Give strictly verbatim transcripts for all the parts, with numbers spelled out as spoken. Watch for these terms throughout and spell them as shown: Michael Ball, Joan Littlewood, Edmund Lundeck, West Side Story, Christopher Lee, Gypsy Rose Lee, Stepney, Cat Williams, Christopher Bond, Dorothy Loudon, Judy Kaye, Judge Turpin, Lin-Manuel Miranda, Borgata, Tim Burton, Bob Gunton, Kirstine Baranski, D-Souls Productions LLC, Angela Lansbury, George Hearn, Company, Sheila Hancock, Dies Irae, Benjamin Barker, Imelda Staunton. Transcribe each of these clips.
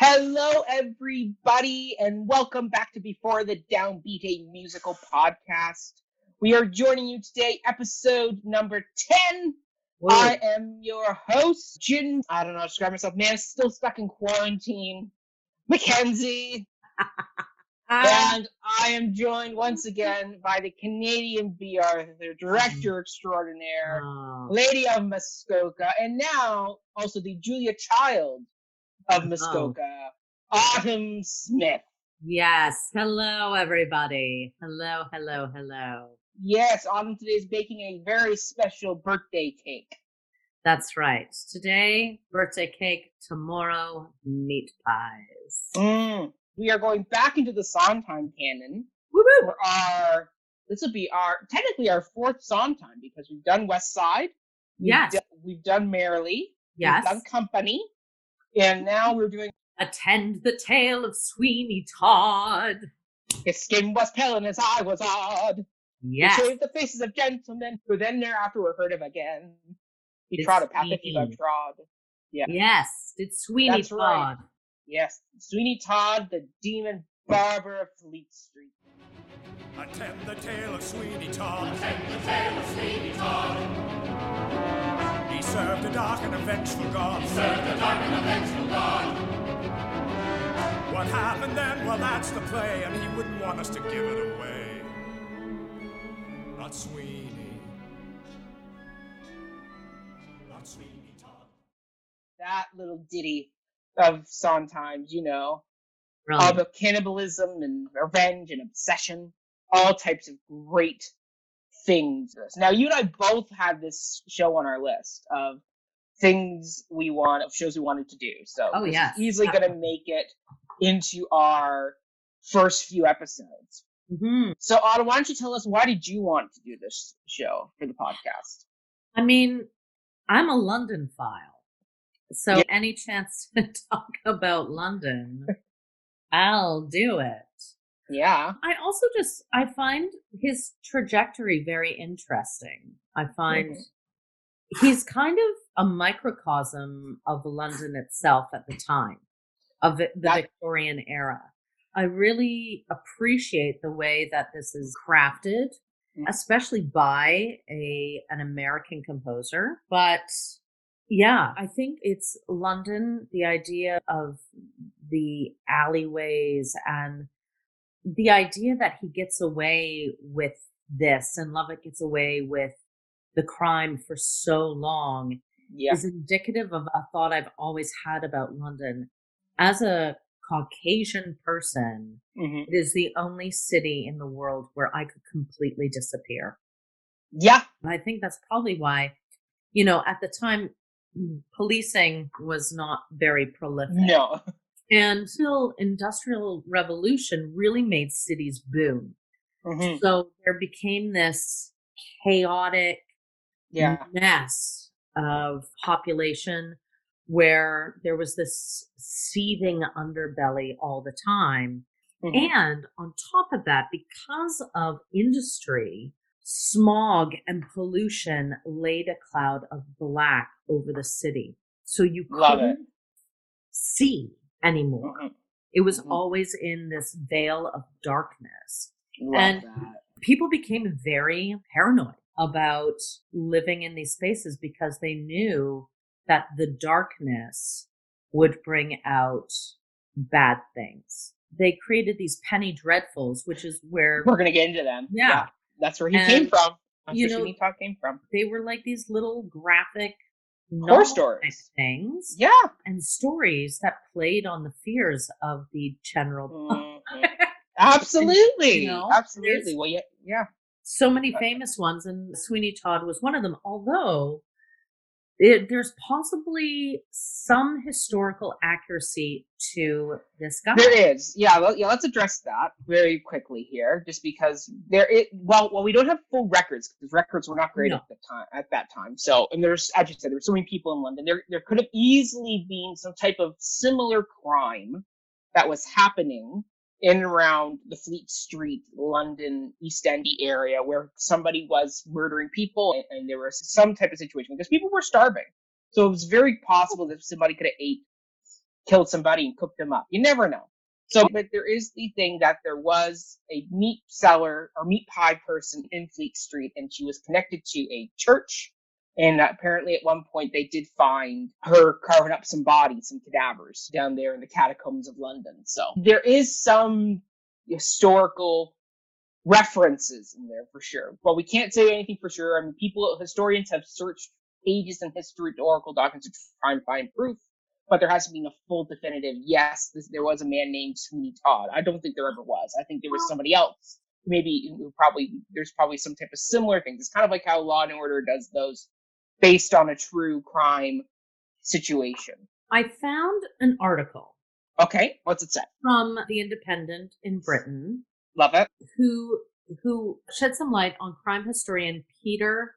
Hello, everybody, and welcome back to Before the Downbeat, a musical podcast. We are joining you today, episode number ten. Whoa. I am your host, June. I don't know how to describe myself. Man, I'm still stuck in quarantine. Mackenzie. And I am joined once again by the Canadian B. Arthur, director extraordinaire, oh. Lady of Muskoka, and now also the Julia Child of Muskoka, oh. Autumn Smith. Yes. Hello, everybody. Hello, hello, hello. Yes, Autumn today is baking a very special birthday cake. That's right. Today, birthday cake. Tomorrow, meat pies. Mm. We are going back into the Sondheim canon. Woo-hoo. For our, this will be our, technically our fourth Sondheim, because we've done West Side. Yes. We've, do, we've done Merrily. Yes. We've done Company. And now we're doing Attend the Tale of Sweeney Todd. His skin was pale and his eye was odd. Yes. He showed the faces of gentlemen who then thereafter were heard of again. He trod a path that he loved trod. Yeah. Yes, it's Sweeney That's Todd. Right. Yes, Sweeney Todd, the demon barber of Fleet Street. Attend the tale of Sweeney Todd. Attend the tale of Sweeney Todd. He served a dark and vengeful God. He served a dark and vengeful God. What happened then? Well, that's the play, and he wouldn't want us to give it away. Not Sweeney. Not Sweeney Todd. That little ditty of Sondheim's, you know, all the cannibalism and revenge and obsession, all types of great things. Now, you and I both had this show on our list of things we want, of shows we wanted to do. So oh, yeah. easily yeah. going to make it into our first few episodes. Mm-hmm. So, Autumn, why don't you tell us, why did you want to do this show for the podcast? I mean, I'm a Londonophile. So yeah. any chance to talk about London, I'll do it. Yeah. I also just, I find his trajectory very interesting. I find mm-hmm. he's kind of a microcosm of London itself at the time, of the, the Victorian era. I really appreciate the way that this is crafted, mm-hmm. especially by a an American composer. But yeah, I think it's London, the idea of the alleyways and the idea that he gets away with this and Lovett gets away with the crime for so long yeah. is indicative of a thought I've always had about London. As a Caucasian person, mm-hmm. it is the only city in the world where I could completely disappear. Yeah. And I think that's probably why, you know, at the time, policing was not very prolific. No. And still, Industrial Revolution really made cities boom. Mm-hmm. So there became this chaotic yeah. mess of population where there was this seething underbelly all the time. Mm-hmm. And on top of that, because of industry, smog and pollution laid a cloud of black over the city. So you Love couldn't it. see anymore. Mm-hmm. It was mm-hmm. always in this veil of darkness. Love and that. People became very paranoid about living in these spaces because they knew that the darkness would bring out bad things. They created these penny dreadfuls, which is where we're going to get into them. Yeah. yeah. That's where he and, came from. That's you where know, Talk came from. They were like these little graphic horror stories, things, yeah, and stories that played on the fears of the general public. Mm-hmm. Absolutely, and, you know, absolutely. Well, yeah, yeah. So many okay. famous ones, and Sweeney Todd was one of them. Although it, there's possibly some historical accuracy to this guy. There is, yeah. Well, yeah. Let's address that very quickly here, just because there. It well, well, we don't have full records because records were not great no. at the time. At that time, so and there's, as you said, there were so many people in London. There, there could have easily been some type of similar crime that was happening in and around the Fleet Street, London, East Endy area where somebody was murdering people and, and there was some type of situation because people were starving. So it was very possible that somebody could have ate killed somebody and cooked them up. You never know. So, but there is the thing that there was a meat seller or meat pie person in Fleet Street, and she was connected to a church. And apparently at one point they did find her carving up some bodies, some cadavers down there in the catacombs of London. So there is some historical references in there for sure. But we can't say anything for sure. I mean, people, historians have searched pages in historical documents to try and find proof. But there hasn't been a full definitive, yes, this, there was a man named Sweeney Todd. I don't think there ever was. I think there was somebody else. Maybe probably there's probably some type of similar things. It's kind of like how Law and Order does those based on a true crime situation. I found an article. Okay, what's it say? From The Independent in Britain. Love it. Who who shed some light on crime historian Peter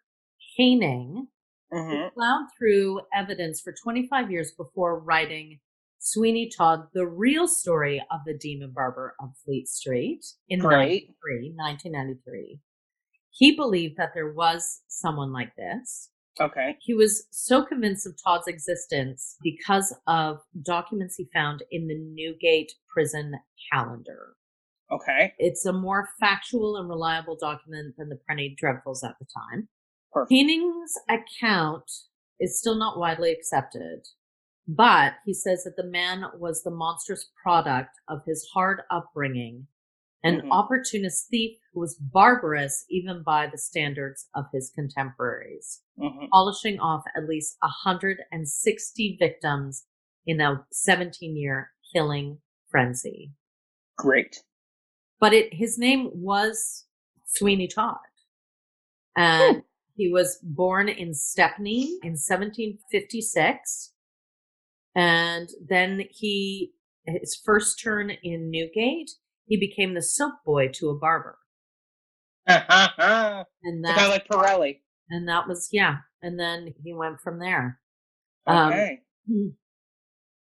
Koenig. Mm-hmm. Plowed through evidence for twenty-five years before writing Sweeney Todd, the real story of the Demon Barber of Fleet Street in nineteen ninety-three. He believed that there was someone like this. Okay. He was so convinced of Todd's existence because of documents he found in the Newgate prison calendar. Okay. It's a more factual and reliable document than the Penny Dreadfuls at the time. Koenig's account is still not widely accepted, but he says that the man was the monstrous product of his hard upbringing, an mm-hmm. opportunist thief who was barbarous even by the standards of his contemporaries, mm-hmm. polishing off at least one hundred sixty victims in a seventeen-year killing frenzy. Great. But it, his name was Sweeney Todd. And... Hmm. He was born in Stepney in seventeen fifty-six, and then he, his first turn in Newgate, he became the soap boy to a barber. and that, so kind of like Pirelli. And that was, yeah, and then he went from there. Okay. Um,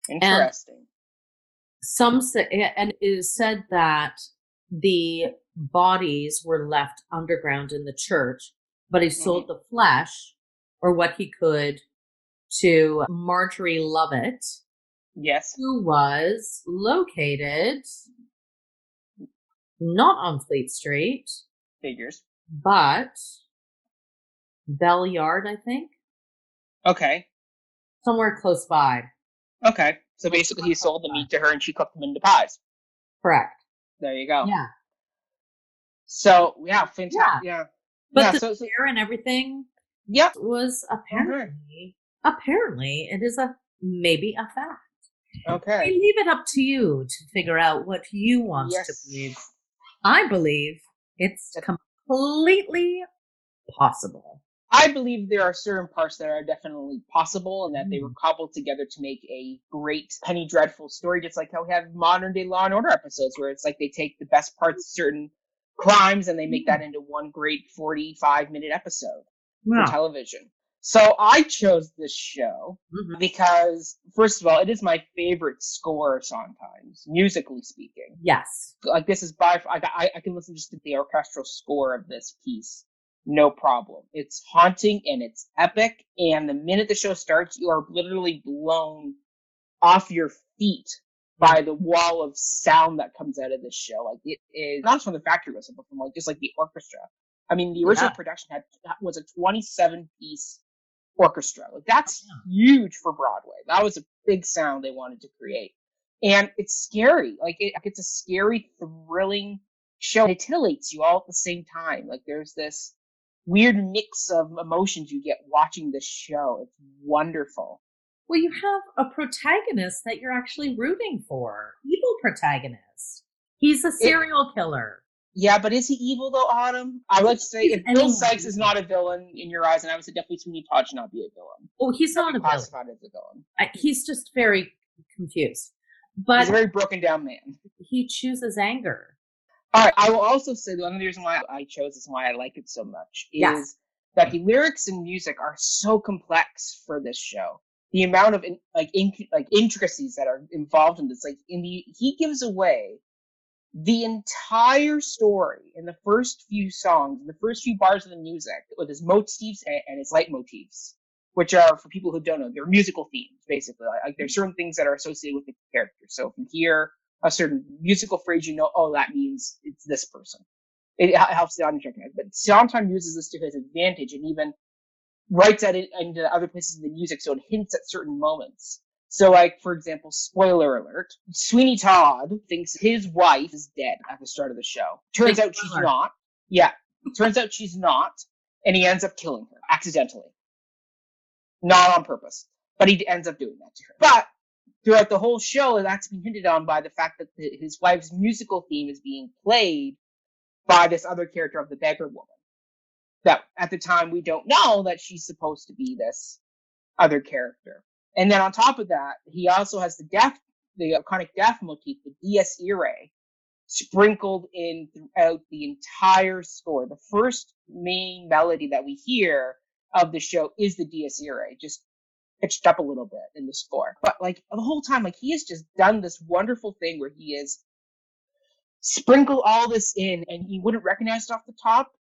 Interesting. Some say, and it is said that the bodies were left underground in the church, but he sold the flesh, or what he could, to Marjorie Lovett. Yes. Who was located not on Fleet Street. Figures. But Bell Yard, I think. Okay. Somewhere close by. Okay. So basically he sold the meat to her and she cooked them into pies. Correct. There you go. Yeah. So, yeah, fantastic. Yeah. yeah. But yeah, the so, so, hair and everything yep. was apparently, okay. apparently it is a maybe a fact. Okay. I leave it up to you to figure out what you want yes. to believe. I believe it's completely possible. I believe there are certain parts that are definitely possible and that mm. they were cobbled together to make a great Penny Dreadful story, just like how we have modern day Law and Order episodes where it's like they take the best parts of certain crimes and they make that into one great forty-five minute episode wow. for television. So I chose this show mm-hmm. because, first of all, it is my favorite score sometimes, musically speaking. Yes. Like this is by, I, I can listen just to the orchestral score of this piece. No problem. It's haunting and it's epic. And the minute the show starts, you are literally blown off your feet by the wall of sound that comes out of this show. Like it is not just from the factory whistle, but from like just like the orchestra. I mean, the original yeah. production had was a twenty-seven piece orchestra. Like that's yeah. huge for Broadway. That was a big sound they wanted to create, and it's scary. Like it, it's a scary, thrilling show. It titillates you all at the same time. Like there's this weird mix of emotions you get watching this show. It's wonderful. Well, you have a protagonist that you're actually rooting for. Evil protagonist. He's a serial it, killer. Yeah, but is he evil though, Autumn? I would say he's if Bill Sykes is not a villain in your eyes, and I would say definitely Sweeney Todd should not be a villain. Well, he's, he's not, not a classified villain. As a villain. I, he's just very confused. But he's a very broken down man. He chooses anger. All right. I will also say the one reason why I chose this and why I like it so much is yes. that the lyrics and music are so complex for this show. The amount of in, like in, like intricacies that are involved in this, like in the he gives away the entire story in the first few songs, in the first few bars of the music with his motifs and, and his leitmotifs. which are, for people who don't know, they're musical themes, basically. Like, there's certain things that are associated with the character. So if you hear a certain musical phrase, you know, oh, that means it's this person. It, it helps the audience recognize. But Sondheim uses this to his advantage and even writes at it into other places in the music, so it hints at certain moments. So, like, for example, spoiler alert, Sweeney Todd thinks his wife is dead at the start of the show. Turns out she's not. Yeah. Turns out she's not. And he ends up killing her accidentally. Not on purpose. But he ends up doing that to her. But throughout the whole show, that's been hinted on by the fact that the, his wife's musical theme is being played by this other character of the beggar woman. That at the time, we don't know that she's supposed to be this other character. And then on top of that, he also has the death, the iconic death motif, the Dies Irae, sprinkled in throughout the entire score. The first main melody that we hear of the show is the Dies Irae, just pitched up a little bit in the score. But like the whole time, like he has just done this wonderful thing where he is sprinkle all this in, and you wouldn't recognize it off the top.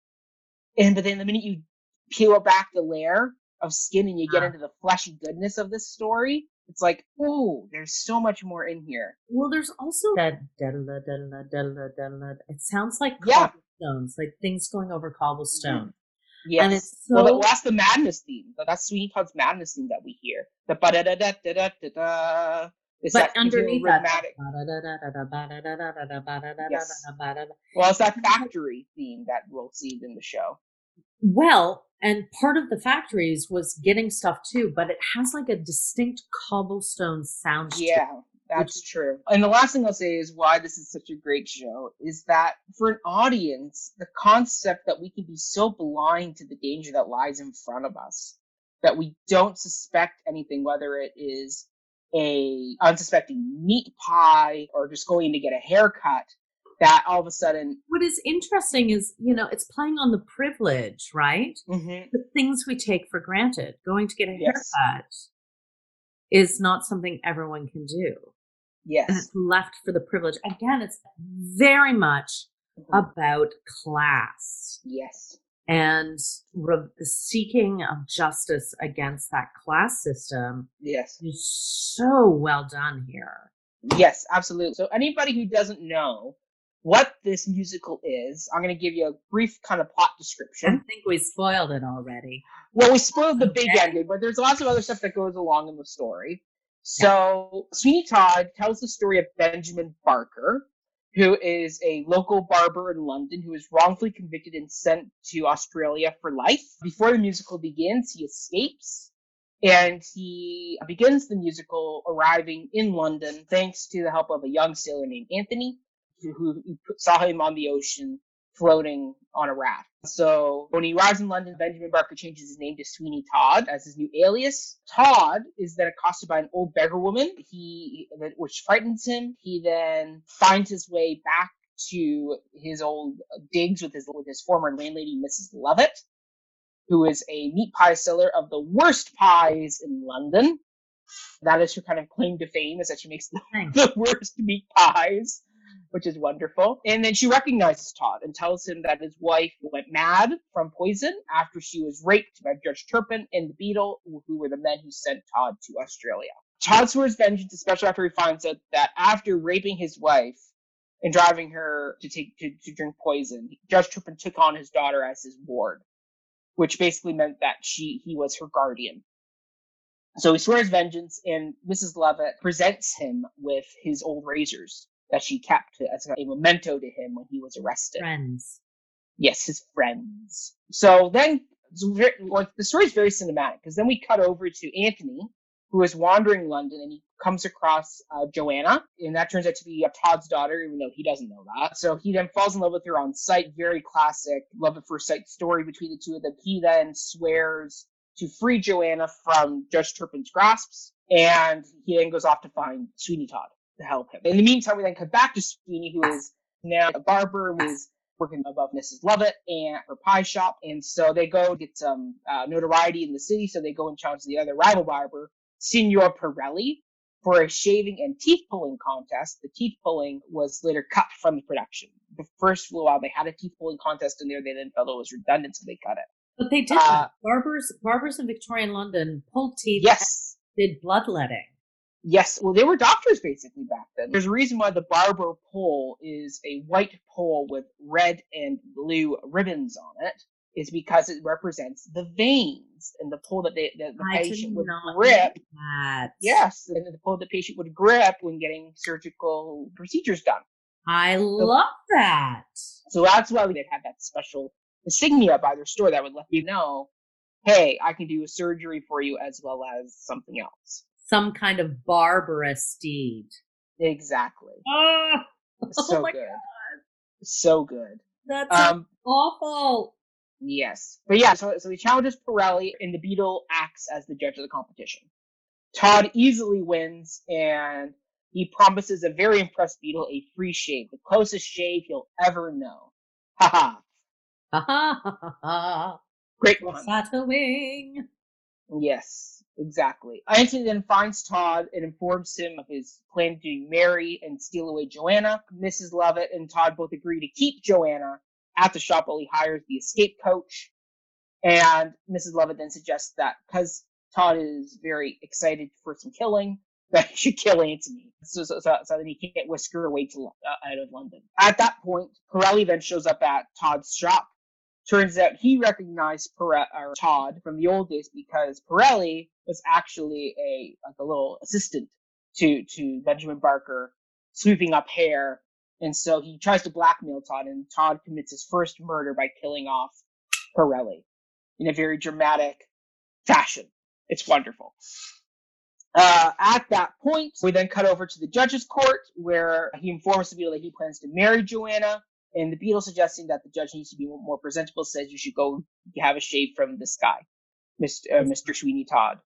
And but then the minute you peel back the layer of skin and you get into the fleshy goodness of this story, it's like, oh, there's so much more in here. Well, there's also that da-da-da, da-da-da, da-da-da, da-da-da. It sounds like cobblestones, yeah. Like things going over cobblestone. Yeah, and it's so. Well, that's the madness theme. That's Sweeney Todd's madness theme that we hear. The ba da da da da da da da. It's but that underneath that, yes. Well, it's that factory theme that we'll see in the show. Well, and part of the factories was getting stuff too, but it has like a distinct cobblestone sound. Yeah, to it, that's which... true. And the last thing I'll say is why this is such a great show is that for an audience, the concept that we can be so blind to the danger that lies in front of us, that we don't suspect anything, whether it is a unsuspecting meat pie or just going to get a haircut, that all of a sudden. What is interesting is, you know, it's playing on the privilege, right? Mm-hmm. The things we take for granted. Going to get a yes. haircut is not something everyone can do. Yes. And it's left for the privilege. Again, it's very much mm-hmm. about class. Yes. And re- the seeking of justice against that class system yes. is so well done here. Yes, absolutely. So anybody who doesn't know what this musical is, I'm going to give you a brief kind of plot description. I think we spoiled it already. Well, we spoiled the okay. big ending, but there's lots of other stuff that goes along in the story. So yeah. Sweeney Todd tells the story of Benjamin Barker, who is a local barber in London who is wrongfully convicted and sent to Australia for life. Before the musical begins, he escapes, and he begins the musical arriving in London thanks to the help of a young sailor named Anthony, who saw him on the ocean floating on a raft. So when he arrives in London, Benjamin Barker changes his name to Sweeney Todd as his new alias. Todd is then accosted by an old beggar woman, he, which frightens him. He then finds his way back to his old digs with his with his former landlady, Missus Lovett, who is a meat pie seller of the worst pies in London. That is her kind of claim to fame, is that she makes the, the worst meat pies, which is wonderful. And then she recognizes Todd and tells him that his wife went mad from poison after she was raped by Judge Turpin and the Beadle, who were the men who sent Todd to Australia. Todd swears vengeance, especially after he finds out that after raping his wife and driving her to take to, to drink poison, Judge Turpin took on his daughter as his ward, which basically meant that she he was her guardian. So he swears vengeance, and Missus Lovett presents him with his old razors that she kept as a memento to him when he was arrested. Friends. Yes, his friends. So then, well, the story is very cinematic, because then we cut over to Anthony, who is wandering London, and he comes across uh, Joanna, and that turns out to be Todd's daughter, even though he doesn't know that. So he then falls in love with her on sight, very classic love at first sight story between the two of them. He then swears to free Joanna from Judge Turpin's grasps, and he then goes off to find Sweeney Todd to help him. In the meantime, we then come back to Sweeney, who is now a barber, who is working above Missus Lovett and her pie shop. And so they go get some uh, notoriety in the city, so they go and challenge the other rival barber, Signor Pirelli, for a shaving and teeth-pulling contest. The teeth-pulling was later cut from the production. The first little while, they had a teeth-pulling contest in there. They then felt it was redundant, so they cut it. But they did. Uh, barbers, barbers in Victorian London pulled teeth. Yes. Did bloodletting. Yes. Well, they were doctors basically back then. There's a reason why the barber pole is a white pole with red and blue ribbons on it, is because it represents the veins, and the pole that, they, that the I patient would grip. Yes. And the pole the patient would grip when getting surgical procedures done. I so, love that. So that's why they'd have that special insignia by their store that would let you know, hey, I can do a surgery for you as well as something else. Some kind of barbarous deed. Exactly. Oh, so oh my good. God. So good. That's um, awful. Yes. But yeah, so, so he challenges Pirelli, and the Beetle acts as the judge of the competition. Todd easily wins, and he promises a very impressed Beetle a free shave, the closest shave he'll ever know. Ha ha. Ha ha ha. Great one. Wing. Yes, exactly. Anthony then finds Todd and informs him of his plan to marry and steal away Joanna. Missus Lovett and Todd both agree to keep Joanna at the shop while he hires the escape coach. And Missus Lovett then suggests that because Todd is very excited for some killing, that he should kill Anthony so, so, so, so that he can't whisk her away to, uh, out of London. At that point, Pirelli then shows up at Todd's shop. Turns out he recognized Pire- or Todd from the old days because Pirelli was actually a like a little assistant to, to Benjamin Barker, sweeping up hair. And so he tries to blackmail Todd, and Todd commits his first murder by killing off Pirelli in a very dramatic fashion. It's wonderful. Uh, at that point, we then cut over to the judge's court, where he informs the Beetle that he plans to marry Joanna. And the Beetle, suggesting that the judge needs to be more presentable, says you should go have a shave from this guy, Mister Uh, Mister Sweeney Todd.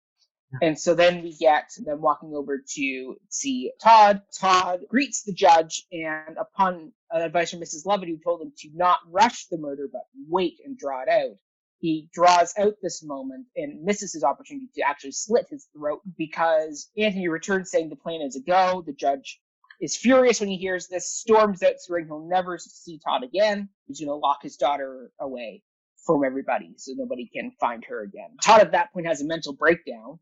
And so then we get them walking over to see Todd. Todd greets the judge, and upon advice from Missus Lovett, who told him to not rush the murder, but wait and draw it out, he draws out this moment and misses his opportunity to actually slit his throat because Anthony returns saying the plan is a go. The judge is furious when he hears this, storms out, swearing he'll never see Todd again. He's going to lock his daughter away from everybody so nobody can find her again. Todd at that point has a mental breakdown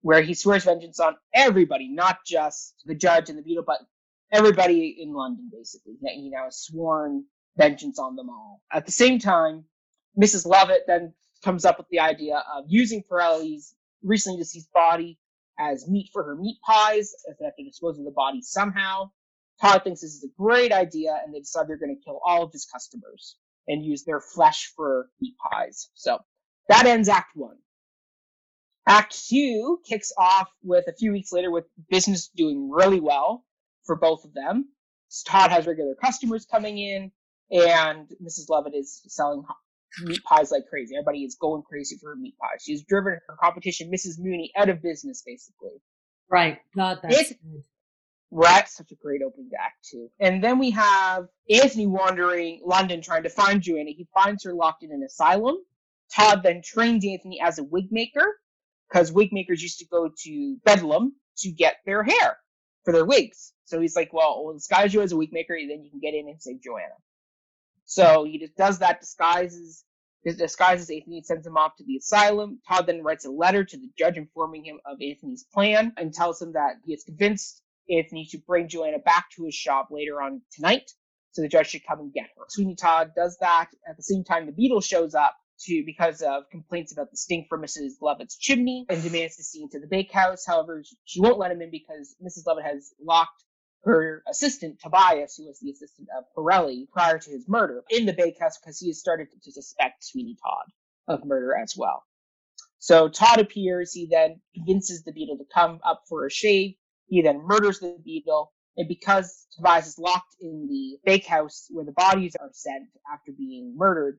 where he swears vengeance on everybody, not just the judge and the Beetle, but everybody in London, basically. He now has sworn vengeance on them all. At the same time, Missus Lovett then comes up with the idea of using Pirelli's recently deceased body as meat for her meat pies, as they have to dispose of the body somehow. Todd thinks this is a great idea, and they decide they're going to kill all of his customers and use their flesh for meat pies. So that ends Act One. Act Two kicks off with a few weeks later with business doing really well for both of them. Todd has regular customers coming in, and Missus Lovett is selling meat pies like crazy. Everybody is going crazy for her meat pies. She's driven her competition, Missus Mooney, out of business, basically. Right. God, that's it, good. Right. Such a great opening to Act Two. And then we have Anthony wandering London trying to find Joanna. He finds her locked in an asylum. Todd then trains Anthony as a wig maker, because wig makers used to go to Bedlam to get their hair for their wigs. So he's like, well, we'll disguise you as a wig maker, and then you can get in and save Joanna. So he just does that, disguises disguises Anthony, and sends him off to the asylum. Todd then writes a letter to the judge informing him of Anthony's plan, and tells him that he has convinced Anthony to bring Joanna back to his shop later on tonight, so the judge should come and get her. Sweeney Todd does that. At the same time, the Beetle shows up to because of complaints about the stink from Missus Lovett's chimney, and demands to see into the bakehouse. However, she won't let him in because Missus Lovett has locked her assistant, Tobias, who was the assistant of Pirelli prior to his murder, in the bakehouse because he has started to suspect Sweeney Todd of murder as well. So Todd appears. He then convinces the Beetle to come up for a shave. He then murders the Beetle. And because Tobias is locked in the bakehouse where the bodies are sent after being murdered,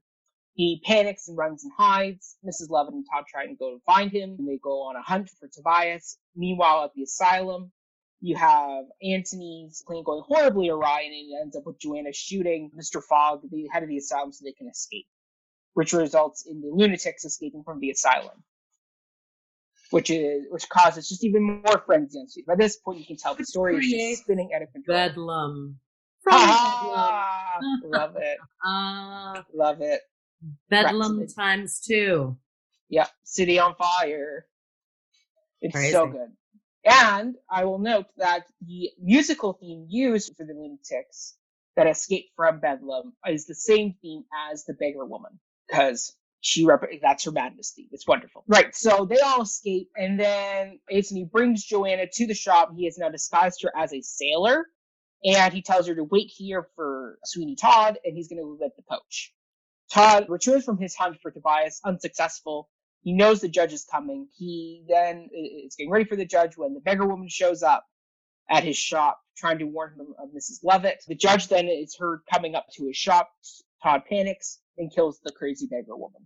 he panics and runs and hides. Missus Lovett and Todd try and go to find him, and they go on a hunt for Tobias. Meanwhile, at the asylum, you have Anthony's plan going horribly awry, and it ends up with Joanna shooting Mister Fogg, the head of the asylum, so they can escape, which results in the lunatics escaping from the asylum, which is which causes just even more frenzy. By this point, you can tell the story is just spinning out of control. Bedlam. Ah, love it. Uh, love it. Bedlam Rhapsody. Times two. Yep. City on Fire. It's Crazy. So good. And I will note that the musical theme used for the lunatics that escape from Bedlam is the same theme as the beggar woman, because she rep- that's her madness theme. It's wonderful. Right. So they all escape, and then Anthony brings Joanna to the shop. He has now disguised her as a sailor, and he tells her to wait here for Sweeney Todd, and he's going to let the poach. Todd returns from his hunt for Tobias, unsuccessful. He knows the judge is coming. He then is getting ready for the judge when the beggar woman shows up at his shop, trying to warn him of Missus Lovett. The judge then is heard coming up to his shop. Todd panics and kills the crazy beggar woman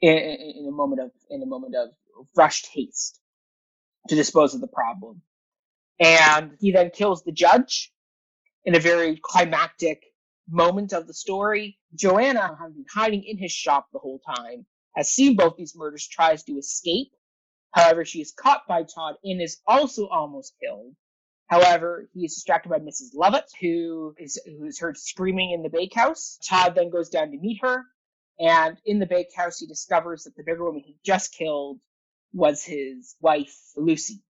in, in, in a moment of in a moment of rushed haste to dispose of the problem. And he then kills the judge in a very climactic moment of the story. Joanna, having been hiding in his shop the whole time, has seen both these murders, tries to escape. However, she is caught by Todd and is also almost killed. However, he is distracted by Missus Lovett, who is who is heard screaming in the bakehouse. Todd then goes down to meet her, and in the bakehouse, he discovers that the bigger woman he just killed was his wife, Lucy.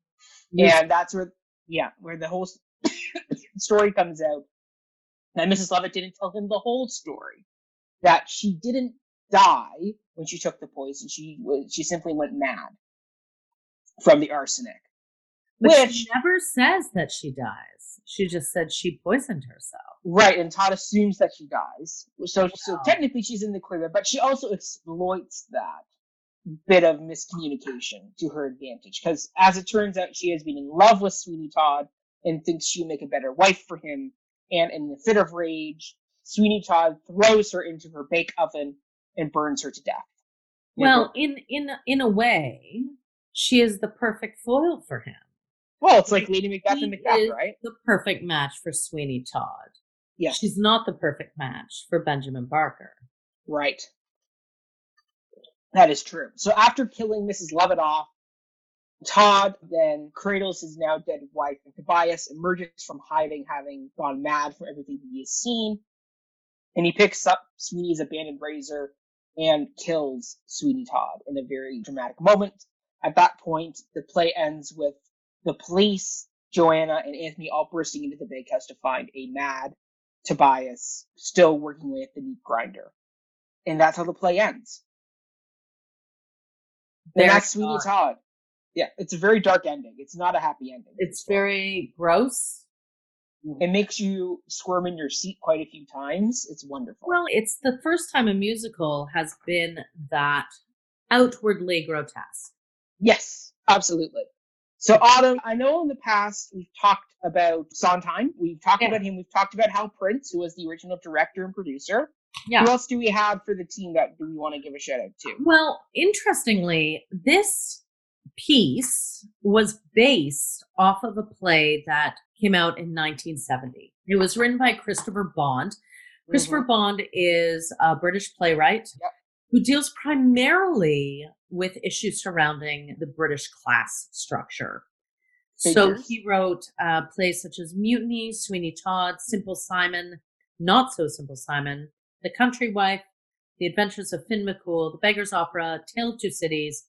Lucy. And that's where, yeah, where the whole story comes out. That Missus Lovett didn't tell him the whole story. That she didn't die when she took the poison. She she simply went mad from the arsenic. But which, she never says that she dies. She just said she poisoned herself. Right, and Todd assumes that she dies. So wow. so technically she's in the clear, but she also exploits that bit of miscommunication to her advantage. Because as it turns out, she has been in love with Sweeney Todd and thinks she'll make a better wife for him. And in the fit of rage, Sweeney Todd throws her into her bake oven and burns her to death. Well, in, in, in a way, she is the perfect foil for him. Well, it's like Lady Macbeth and Macbeth, right? The perfect match for Sweeney Todd. Yeah. She's not the perfect match for Benjamin Barker. Right. That is true. So after killing Missus Lovett off, Todd then cradles his now dead wife, and Tobias emerges from hiding, having gone mad for everything he has seen. And he picks up Sweeney's abandoned razor and kills Sweeney Todd in a very dramatic moment. At that point, the play ends with the police, Joanna, and Anthony all bursting into the bakehouse to find a mad Tobias still working away at the meat grinder. And that's how the play ends. And that's Sweeney Todd. Yeah, it's a very dark ending. It's not a happy ending. It's very gross. It makes you squirm in your seat quite a few times. It's wonderful. Well, it's the first time a musical has been that outwardly grotesque. Yes, absolutely. So, Autumn, I know in the past we've talked about Sondheim. We've talked yeah. about him. We've talked about Hal Prince, who was the original director and producer. Yeah. Who else do we have for the team that we want to give a shout out to? Well, interestingly, this piece was based off of a play that came out in nineteen seventy. It was written by Christopher Bond. Mm-hmm. Christopher Bond is a British playwright yep. who deals primarily with issues surrounding the British class structure. Figures. So he wrote uh, plays such as Mutiny, Sweeney Todd, Simple Simon, Not So Simple Simon, The Country Wife, The Adventures of Finn McCool, The Beggar's Opera, Tale of Two Cities,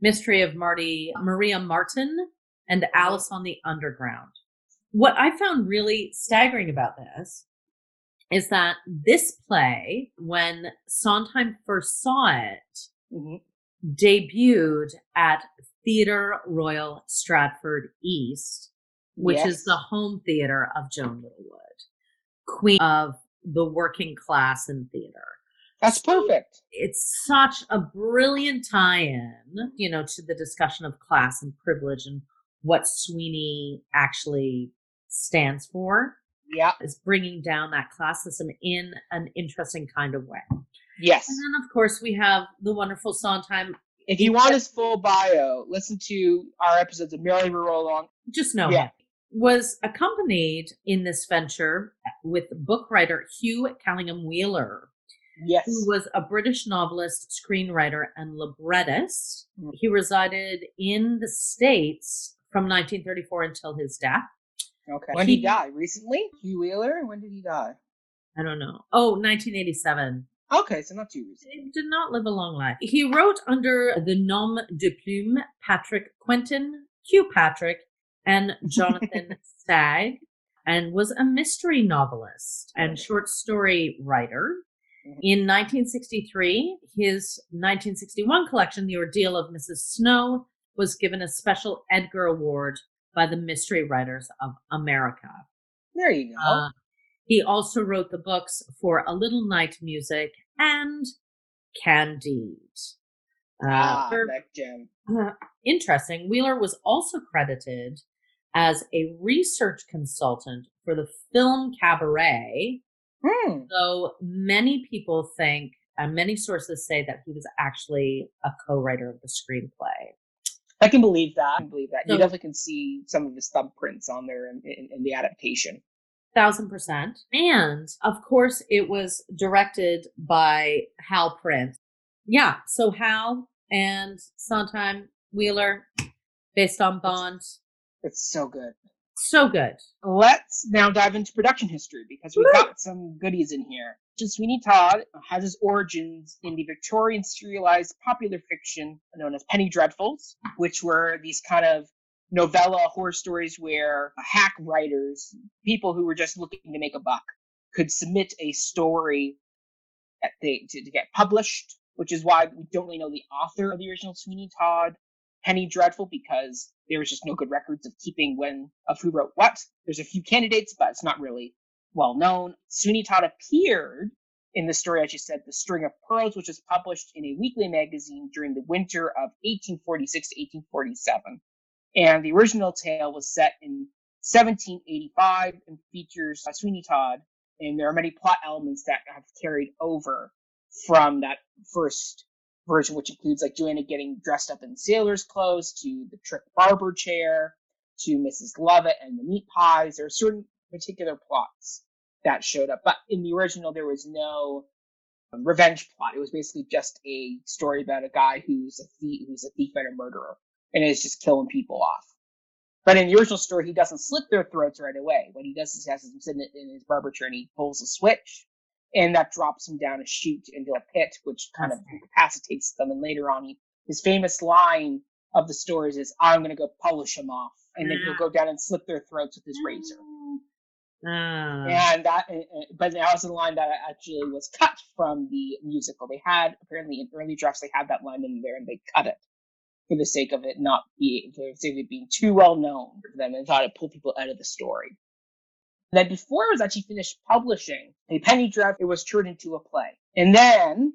Mystery of Marty, Maria Martin, and Alice on the Underground. What I found really staggering about this is that this play, when Sondheim first saw it, mm-hmm. debuted at Theatre Royal Stratford East, which yes. is the home theater of Joan Littlewood, queen of the working class in theater. That's perfect. It's such a brilliant tie-in, you know, to the discussion of class and privilege and what Sweeney actually stands for. Yeah. Is bringing down that classism in an interesting kind of way. Yes. And then, of course, we have the wonderful Sondheim. If you want his full bio, listen to our episodes of Merrily We Roll Along. Just know yeah. him. Was accompanied in this venture with book writer Hugh Callingham Wheeler. Yes. Who was a British novelist, screenwriter, and librettist. Mm-hmm. He resided in the States from nineteen thirty-four until his death. Okay. When he, did he die? Recently? Hugh Wheeler? When did he die? I don't know. Oh, nineteen eighty-seven. Okay, so not too recent. He did not live a long life. He wrote under the nom de plume Patrick Quentin, Q Patrick, and Jonathan Stagg, and was a mystery novelist and short story writer. In nineteen sixty-three, his nineteen sixty-one collection, The Ordeal of Missus Snow, was given a special Edgar Award by the Mystery Writers of America. There you go. Uh, he also wrote the books for A Little Night Music and Candide. Uh, ah, her, that gem. Uh, interesting. Wheeler was also credited as a research consultant for the film Cabaret. Hmm. So many people think, and uh, many sources say that he was actually a co-writer of the screenplay. I can believe that. I can believe that. So, you definitely can see some of his thumbprints on there in, in, in the adaptation. Thousand percent. And of course, it was directed by Hal Prince. Yeah. So Hal and Sondheim, Wheeler, based on Bond. It's, it's so good. So good. Let's now dive into production history because we got some goodies in here. Sweeney Todd has his origins in the Victorian serialized popular fiction known as penny dreadfuls, which were these kind of novella horror stories where hack writers, people who were just looking to make a buck, could submit a story that they, to, to get published, which is why we don't really know the author of the original Sweeney Todd Penny Dreadful, because there was just no good records of keeping when of who wrote what. There's a few candidates, but it's not really well known. Sweeney Todd appeared in the story, as you said, The String of Pearls, which was published in a weekly magazine during the winter of eighteen forty-six to eighteen forty-seven. And the original tale was set in seventeen eighty-five and features Sweeney Todd. And there are many plot elements that have carried over from that first version, which includes like Joanna getting dressed up in sailor's clothes, to the trick barber chair, to Missus Lovett and the meat pies. There are certain particular plots that showed up, but in the original there was no um, revenge plot. It was basically just a story about a guy who's a thief, who's a thief and a murderer, and is just killing people off. But in the original story, he doesn't slit their throats right away. What he does is he has them sitting in his barber chair and he pulls a switch. And that drops him down a chute into a pit, which kind of incapacitates them. And later on, he, his famous line of the stories is, I'm going to go polish him off. And then he'll go down and slit their throats with his razor. Uh, and that, but that was a line that actually was cut from the musical. They had, apparently in early drafts, they had that line in there and they cut it for the sake of it not being, for the sake of it being too well known for them, and thought it pulled people out of the story. Then before it was actually finished publishing, a penny draft, it was turned into a play. And then,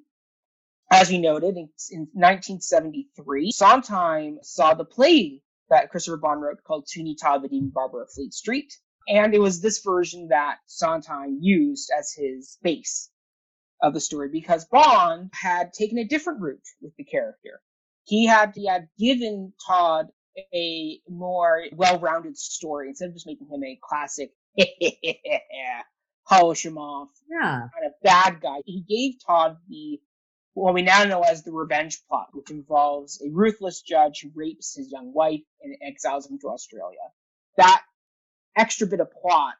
as we noted, in, in nineteen seventy-three, Sondheim saw the play that Christopher Bond wrote called Sweeney Todd, the Demon Barber of Fleet Street. And it was this version that Sondheim used as his base of the story, because Bond had taken a different route with the character. He had, he had given Todd a more well-rounded story instead of just making him a classic polish him off, yeah, kind of bad guy. He gave Todd the, what we now know as the revenge plot, which involves a ruthless judge who rapes his young wife and exiles him to Australia. That extra bit of plot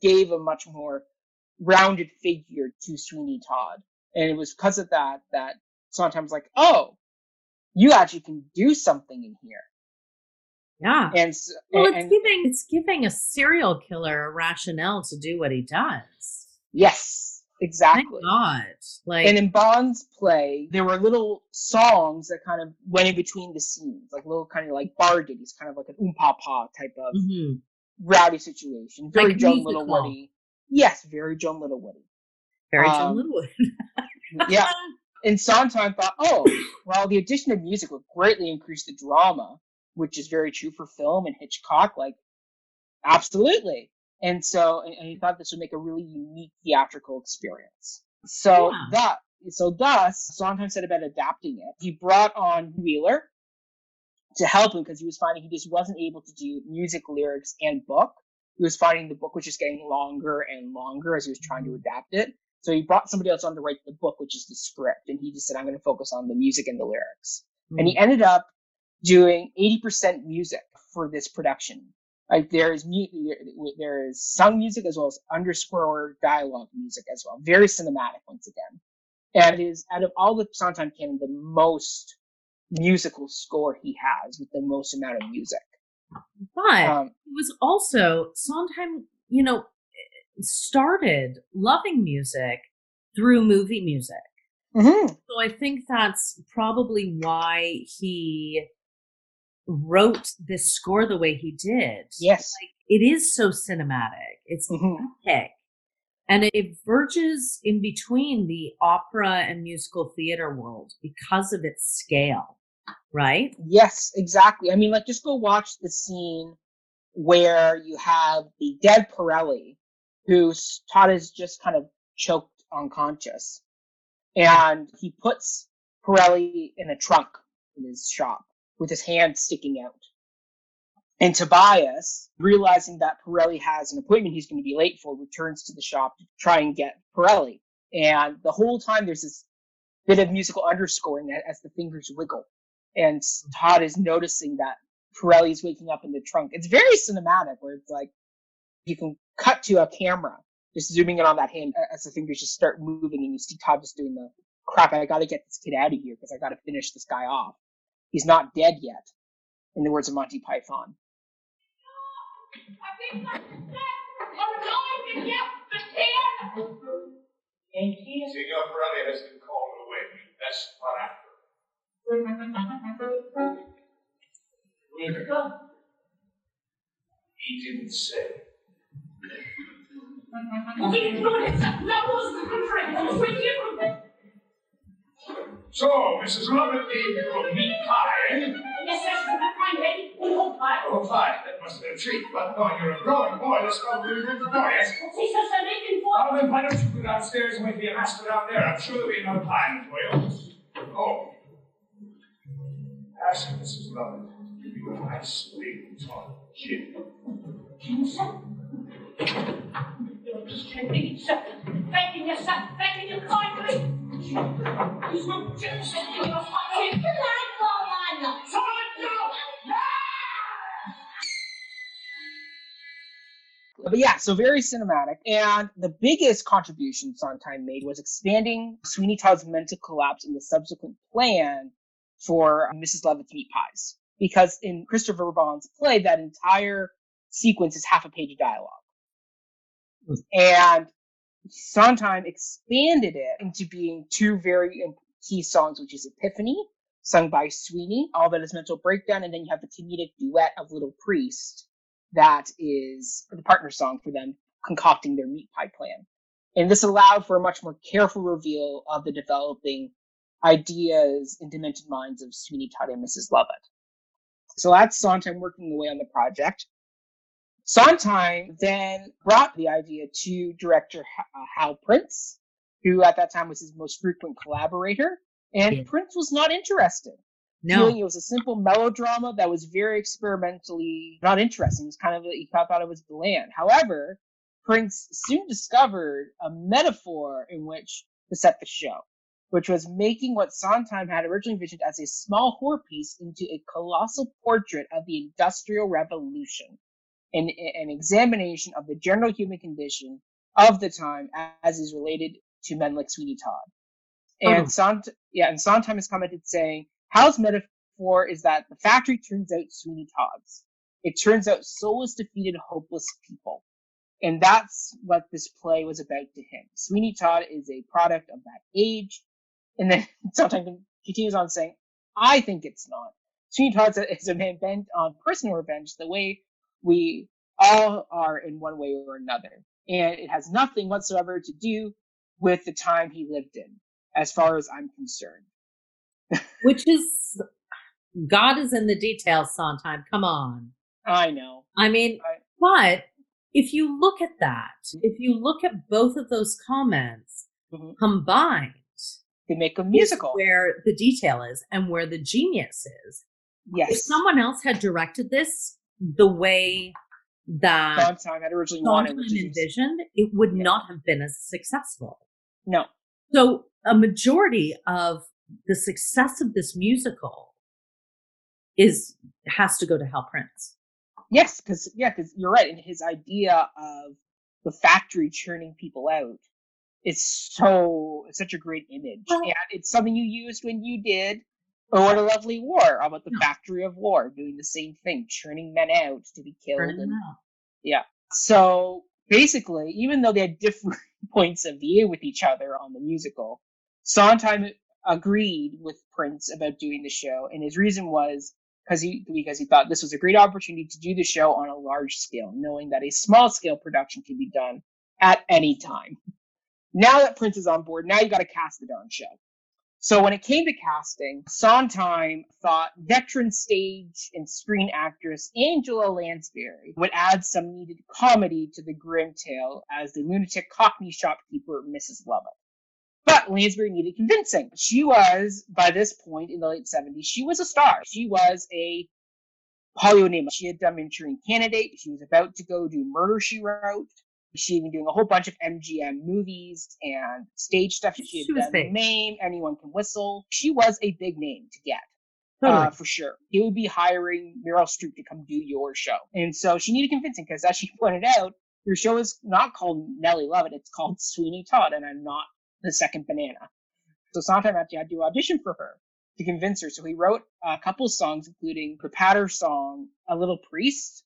gave a much more rounded figure to Sweeney Todd. And it was because of that that Sondheim was like, oh, you actually can do something in here. Yeah. And so, well, it's and, giving it's giving a serial killer a rationale to do what he does. Yes, exactly. Thank God. Like, and in Bond's play, there were little songs that kind of went in between the scenes, like little kind of like bar ditties, kind of like an oom-pa-pa type of mm-hmm. rowdy situation. Very like Joan Littlewood. Yes, very Joan Littlewood. Very um, Joan Littlewood. Yeah. And Sondheim thought, oh, well, the addition of music would greatly increase the drama, which is very true for film and Hitchcock, like, absolutely. And so, and, and he thought this would make a really unique theatrical experience. So yeah. that, so thus, Sondheim said about adapting it, he brought on Wheeler to help him because he was finding he just wasn't able to do music, lyrics, and book. He was finding the book was just getting longer and longer as he was trying to adapt it. So he brought somebody else on to write the book, which is the script. And he just said, I'm going to focus on the music and the lyrics. Mm-hmm. And he ended up doing eighty percent music for this production. Like there is mu- there is sung music as well as underscore dialogue music as well. Very cinematic once again. And it is, out of all the Sondheim canon, the most musical score he has, with the most amount of music. But um, it was also, Sondheim, you know, started loving music through movie music. Mm-hmm. So I think that's probably why he wrote this score the way he did. Yes. Like, it is so cinematic. It's mm-hmm. epic. And it, it verges in between the opera and musical theater world because of its scale, right? Yes, exactly. I mean, like, just go watch the scene where you have the dead Pirelli, who Todd is just kind of choked unconscious. And he puts Pirelli in a trunk in his shop with his hand sticking out. And Tobias, realizing that Pirelli has an appointment he's going to be late for, returns to the shop to try and get Pirelli. And the whole time there's this bit of musical underscoring as the fingers wiggle. And Todd is noticing that Pirelli's waking up in the trunk. It's very cinematic, where it's like you can cut to a camera, just zooming in on that hand as the fingers just start moving, and you see Todd just doing the, crap, I got to get this kid out of here because I got to finish this guy off. He's not dead yet, in the words of Monty Python. I think I'm alive and yet but here. And here. Signor Pirelli has been called away. That's what after. Later. He didn't say. So, Missus Lovett gave you a meat pie, eh? Yes, sir, my lady. Oh, pie. Oh, pie. That must have been a treat. But no, you're a growing boy. Let's go to the room for boys. See, sir, sir, making for. Oh, then why don't you go downstairs and wait for your master down there? I'm sure there'll be another pie for you. Oh. Ask Missus Lovett to give you a nice big tall gin. Gin, sir? You're just drinking, sir. Thanking you, sir. Thanking you kindly. He's not just in your pocket. Keep the light bulb on. Time. But yeah, so very cinematic. And the biggest contribution Sondheim made was expanding Sweeney Todd's mental collapse and the subsequent plan for Missus Lovett's meat pies. Because in Christopher Bond's play, that entire sequence is half a page of dialogue. Mm. And Sondheim expanded it into being two very key songs, which is Epiphany, sung by Sweeney, all that is mental breakdown, and then you have the comedic duet of Little Priest, that is the partner song for them concocting their meat pie plan. And this allowed for a much more careful reveal of the developing ideas and demented minds of Sweeney Todd and Missus Lovett. So that's Sondheim working away on the project. Sondheim then brought the idea to director Hal Prince, who at that time was his most frequent collaborator, and yeah. Prince was not interested. No. It was a simple melodrama that was very experimentally not interesting. It was kind of, he thought it was bland. However, Prince soon discovered a metaphor in which to set the show, which was making what Sondheim had originally envisioned as a small horror piece into a colossal portrait of the Industrial Revolution. An, an examination of the general human condition of the time as is related to men like Sweeney Todd. And, oh. Sondheim, yeah, and Sondheim has commented saying, Hal's metaphor is that the factory turns out Sweeney Todd's. It turns out soulless, defeated, hopeless people. And that's what this play was about to him. Sweeney Todd is a product of that age. And then Sondheim continues on saying, I think it's not. Sweeney Todd is a man bent on personal revenge the way we all are in one way or another, and it has nothing whatsoever to do with the time he lived in, as far as I'm concerned. Which is, God is in the details, Sondheim. Come on. I know. I mean, I, but if you look at that, if you look at both of those comments mm-hmm. combined, they make a musical. Where the detail is and where the genius is. Yes. If someone else had directed this, the way that Sondheim had originally wanted, envisioned, it would yeah. not have been as successful. No. So a majority of the success of this musical is has to go to Hal Prince. Yes, because yeah, because you're right. And his idea of the factory churning people out It's so it's such a great image. Oh. And it's something you used when you did Oh, What a Lovely War, about the yeah. factory of war, doing the same thing, churning men out to be killed. And, yeah. So basically, even though they had different points of view with each other on the musical, Sondheim agreed with Prince about doing the show, and his reason was because he because he thought this was a great opportunity to do the show on a large scale, knowing that a small scale production can be done at any time. Now that Prince is on board, now you got to cast the darn show. So when it came to casting, Sondheim thought veteran stage and screen actress Angela Lansbury would add some needed comedy to the grim tale as the lunatic Cockney shopkeeper Missus Lovett. But Lansbury needed convincing. She was, by this point in the late seventies, she was a star. She was a Hollywood name. She had done Manchurian Candidate. She was about to go do Murder, She Wrote. She'd been doing a whole bunch of M G M movies and stage stuff. She had she done big. Mame, Anyone Can Whistle. She was a big name to get, totally. uh, for sure. He would be hiring Meryl Streep to come do your show. And so she needed convincing because, as she pointed out, your show is not called Nellie Lovett. It's called Sweeney Todd, and I'm not the second banana. So Sondheim actually had to audition for her to convince her. So he wrote a couple of songs, including the Patter song, A Little Priest.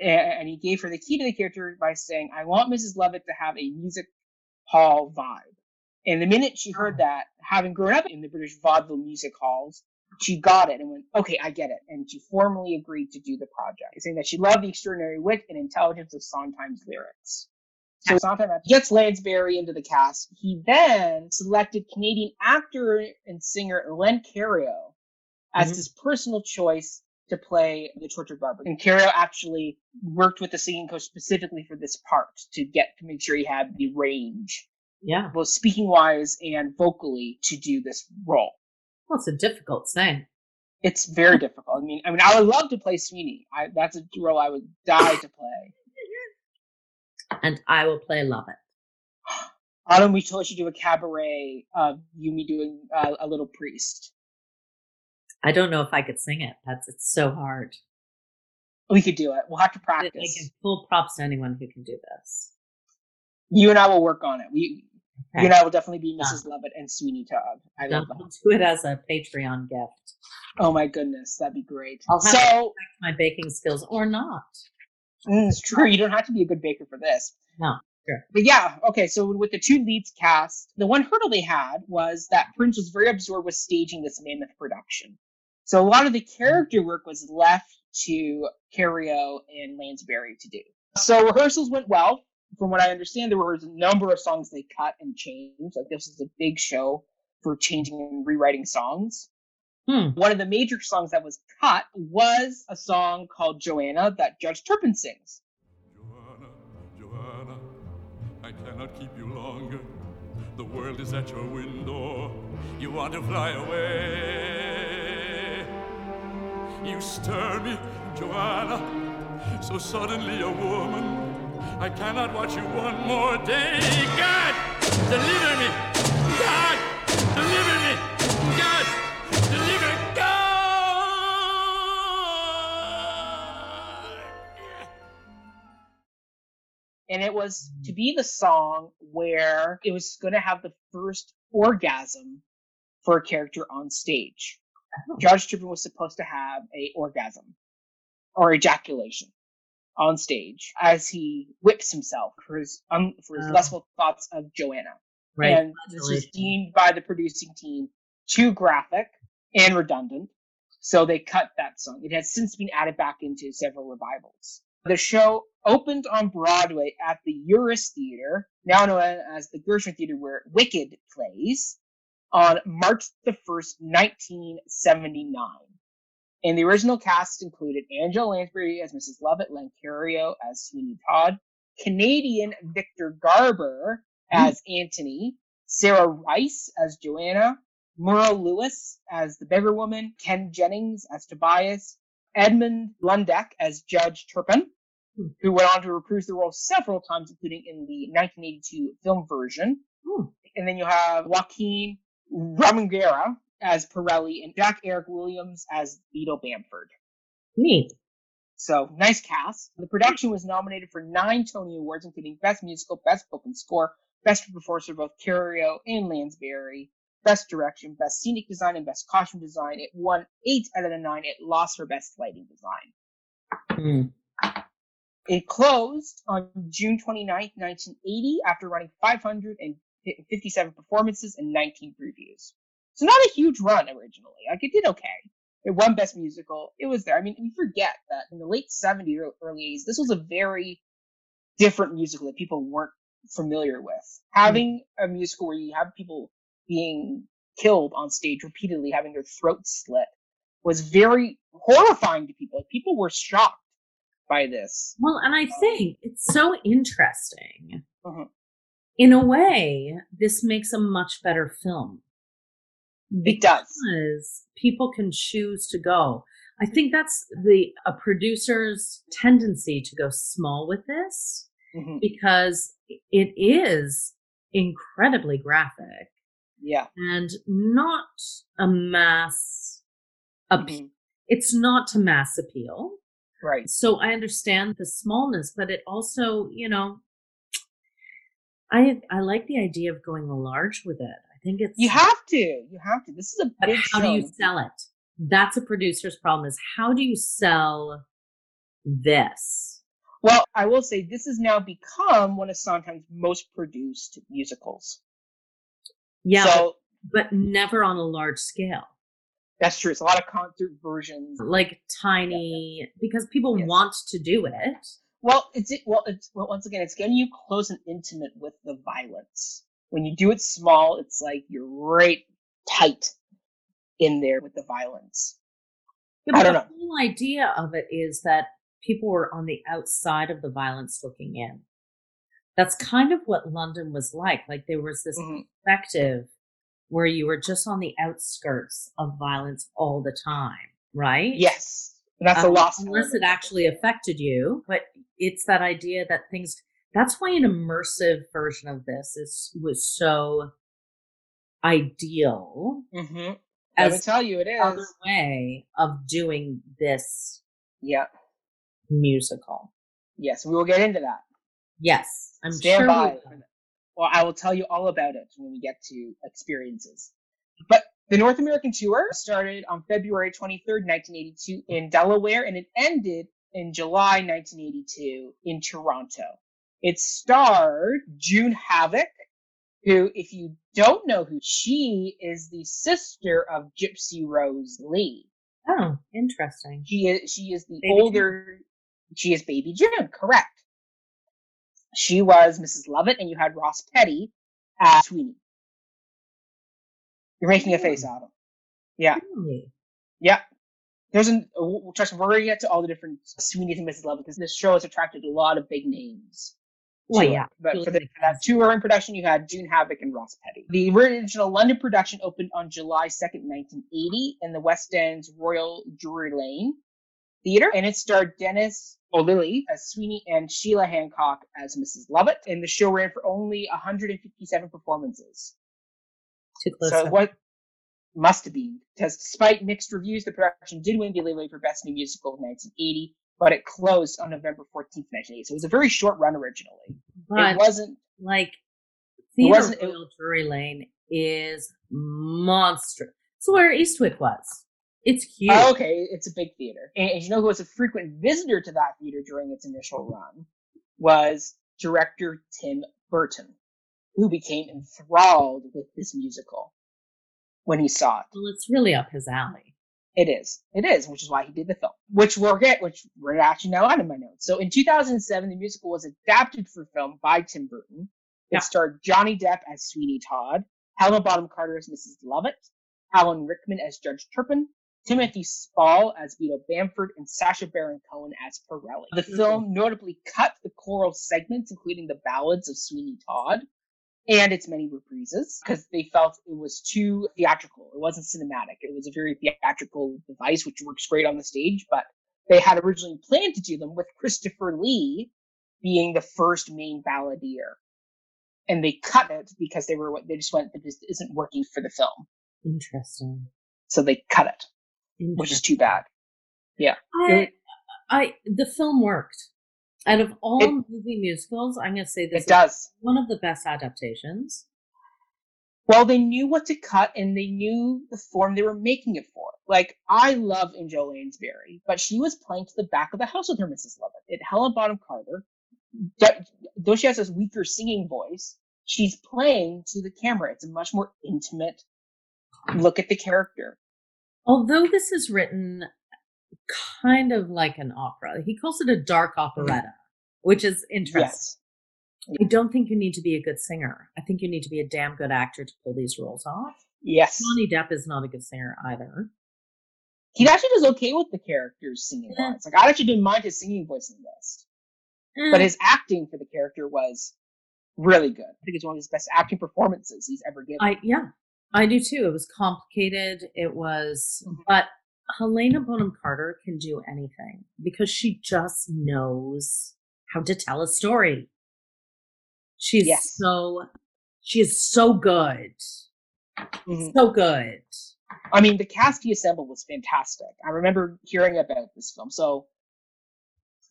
And he gave her the key to the character by saying, I want Missus Lovett to have a music hall vibe. And the minute she heard that, having grown up in the British vaudeville music halls, she got it and went, okay, I get it. And she formally agreed to do the project, saying that she loved the extraordinary wit and intelligence of Sondheim's lyrics. So Sondheim gets Lansbury into the cast. He then selected Canadian actor and singer Len Cariou as mm-hmm. his personal choice to play the tortured barber. And Cariou actually worked with the singing coach specifically for this part to get to make sure he had the range, yeah, both speaking-wise and vocally, to do this role. Well, it's a difficult thing. It's very difficult. I mean, I mean, I would love to play Sweeney. I, that's a role I would die to play. And I will play Lovett. Autumn, we told you to do a cabaret of Yumi doing uh, A Little Priest. I don't know if I could sing it. That's it's so hard. We could do it. We'll have to practice. I give full props to anyone who can do this. You and I will work on it. We, okay. You and I will definitely be Missus Yeah. Lovett and Sweeney Todd. I yeah, love that. We'll do it as a Patreon gift. Oh my goodness, that'd be great. I'll have so, to protect my baking skills or not. It's true. You don't have to be a good baker for this. No. Sure. But yeah, okay, so with the two leads cast, the one hurdle they had was that Prince was very absorbed with staging this mammoth production. So a lot of the character work was left to Cariou and Lansbury to do. So rehearsals went well. From what I understand, there were a number of songs they cut and changed. Like, this was a big show for changing and rewriting songs. Hmm. One of the major songs that was cut was a song called Joanna that Judge Turpin sings. Joanna, Joanna, I cannot keep you longer. The world is at your window. You want to fly away. You stir me, Joanna, so suddenly a woman. I cannot watch you one more day. God, deliver me. God, deliver me. God, deliver God. And it was to be the song where it was going to have the first orgasm for a character on stage. Oh. Judge Turpin was supposed to have a orgasm or ejaculation on stage as he whips himself for his um, for his oh. lustful thoughts of Joanna. Right. And this was deemed by the producing team too graphic and redundant, so they cut that song. It has since been added back into several revivals. The show opened on Broadway at the Uris Theater, now known as the Gershwin Theater, where Wicked plays, on March the first, nineteen seventy-nine. And the original cast included Angela Lansbury as Missus Lovett, Len Cariou as Sweeney Todd, Canadian Victor Garber as mm. Anthony, Sarah Rice as Joanna, Merle Lewis as the beggar woman, Ken Jennings as Tobias, Edmund Lundeck as Judge Turpin, mm. who went on to reprise the role several times, including in the nineteen eighty-two film version. Mm. And then you have Joaquin Ramungera as Pirelli and Jack Eric Williams as Vito Bamford. Neat. So, nice cast. The production was nominated for nine Tony Awards, including Best Musical, Best Book and Score, Best Performance are both Cariou and Lansbury. Best Direction, Best Scenic Design, and Best Costume Design. It won eight out of the nine. It lost for Best Lighting Design. Mm. It closed on June twenty-ninth, nineteen eighty, after running five hundred fifty-seven performances and nineteen previews. So not a huge run originally. Like, it did okay. It won Best Musical. It was there. I mean, you forget that in the late seventies, early eighties, this was a very different musical that people weren't familiar with. Having mm. a musical where you have people being killed on stage repeatedly, having their throats slit, was very horrifying to people. People were shocked by this. Well, and I think it's so interesting. Uh-huh. In a way, this makes a much better film. It does. Because people can choose to go. I think that's the a producer's tendency to go small with this, mm-hmm. because it is incredibly graphic. Yeah. And not a mass appeal. Mm-hmm. It's not to mass appeal. Right. So I understand the smallness, but it also, you know, I I like the idea of going large with it. I think it's You have to. You have to. This is a big show. But how do you sell it? That's a producer's problem, is how do you sell this? Well, I will say this has now become one of Sondheim's most produced musicals. Yeah, so, but, but never on a large scale. That's true. It's a lot of concert versions, like tiny, yeah, yeah. because people yes. want to do it. Well, it's it. Well, it's well. Once again, it's getting you close and intimate with the violence. When you do it small, it's like you're right tight in there with the violence. Yeah, I don't know. The whole idea of it is that people were on the outside of the violence looking in. That's kind of what London was like. Like there was this mm-hmm. perspective where you were just on the outskirts of violence all the time, right? Yes. And that's um, a loss. Unless it actually affected you. But it's that idea that things, that's why an immersive version of this is was so ideal. Mm-hmm. I would tell you it is. Other way of doing this yeah. musical. Yes, we will get into that. Yes, I'm Stand sure. by. We well, I will tell you all about it when we get to experiences. But the North American tour started on February twenty-third, nineteen eighty-two in Delaware, and it ended in July nineteen eighty-two in Toronto. It starred June Havoc, who, if you don't know who she is, the sister of Gypsy Rose Lee. Oh, interesting. She is, she is the Baby older, June. She is Baby June, correct. She was Missus Lovett, and you had Ross Petty as Sweeney. You're making a face, Autumn. Yeah. Really? Yeah. There's an, we'll trust me, we're going to get to all the different Sweeneys and Missus Lovett, because this show has attracted a lot of big names. Well, yeah. It. But really for, the, for that tour and production, you had June Havoc and Ross Petty. The original London production opened on July second, nineteen eighty, in the West End's Royal Drury Lane Theater, and it starred Dennis O'Lilly as Sweeney and Sheila Hancock as Missus Lovett, and the show ran for only one hundred fifty-seven performances. Too close. So what must have been, because despite mixed reviews, the production did win the Lily for Best New Musical of nineteen eighty, but it closed on November fourteenth, nineteen eighty. So it was a very short run originally. But it wasn't like Theatre Royal Drury Lane is monstrous. It's where Eastwick was. It's huge. Oh, okay, it's a big theater. And, and you know who was a frequent visitor to that theater during its initial run was director Tim Burton, who became enthralled with this musical when he saw it. Well, it's really up his alley. It is. It is, which is why he did the film, which we'll get, which we're actually now out of my notes. So in two thousand seven, the musical was adapted for film by Tim Burton. It yeah. starred Johnny Depp as Sweeney Todd, Helena Bonham Carter as Missus Lovett, Alan Rickman as Judge Turpin, Timothy Spall as Vito Bamford, and Sacha Baron Cohen as Pirelli. The film notably cut the choral segments, including the ballads of Sweeney Todd and its many reprises, because they felt it was too theatrical. It wasn't cinematic. It was a very theatrical device, which works great on the stage, but they had originally planned to do them with Christopher Lee being the first main balladeer. And they cut it because they were they just went, this isn't working for the film. Interesting. So they cut it. Which is too bad. Yeah. I, I the film worked. Out of all it, movie musicals, I'm going to say this it is does. one of the best adaptations. Well, they knew what to cut, and they knew the form they were making it for. Like, I love Angela Lansbury, but she was playing to the back of the house with her Missus Lovett. It Helena Bonham Carter, though she has this weaker singing voice, she's playing to the camera. It's a much more intimate look at the character. Although this is written kind of like an opera, he calls it a dark operetta, which is interesting. Yes. I don't think you need to be a good singer. I think you need to be a damn good actor to pull these roles off. Yes. Johnny Depp is not a good singer either. He actually does okay with the character's singing yeah. voice. Like, I actually didn't mind his singing voice in this. Mm. But his acting for the character was really good. I think it's one of his best acting performances he's ever given. I, yeah, I do too. It was complicated. It was... Mm-hmm. But Helena Bonham Carter can do anything because she just knows how to tell a story. She's yes. so, she is so good. Mm-hmm. So good. I mean, the cast he assembled was fantastic. I remember hearing about this film. So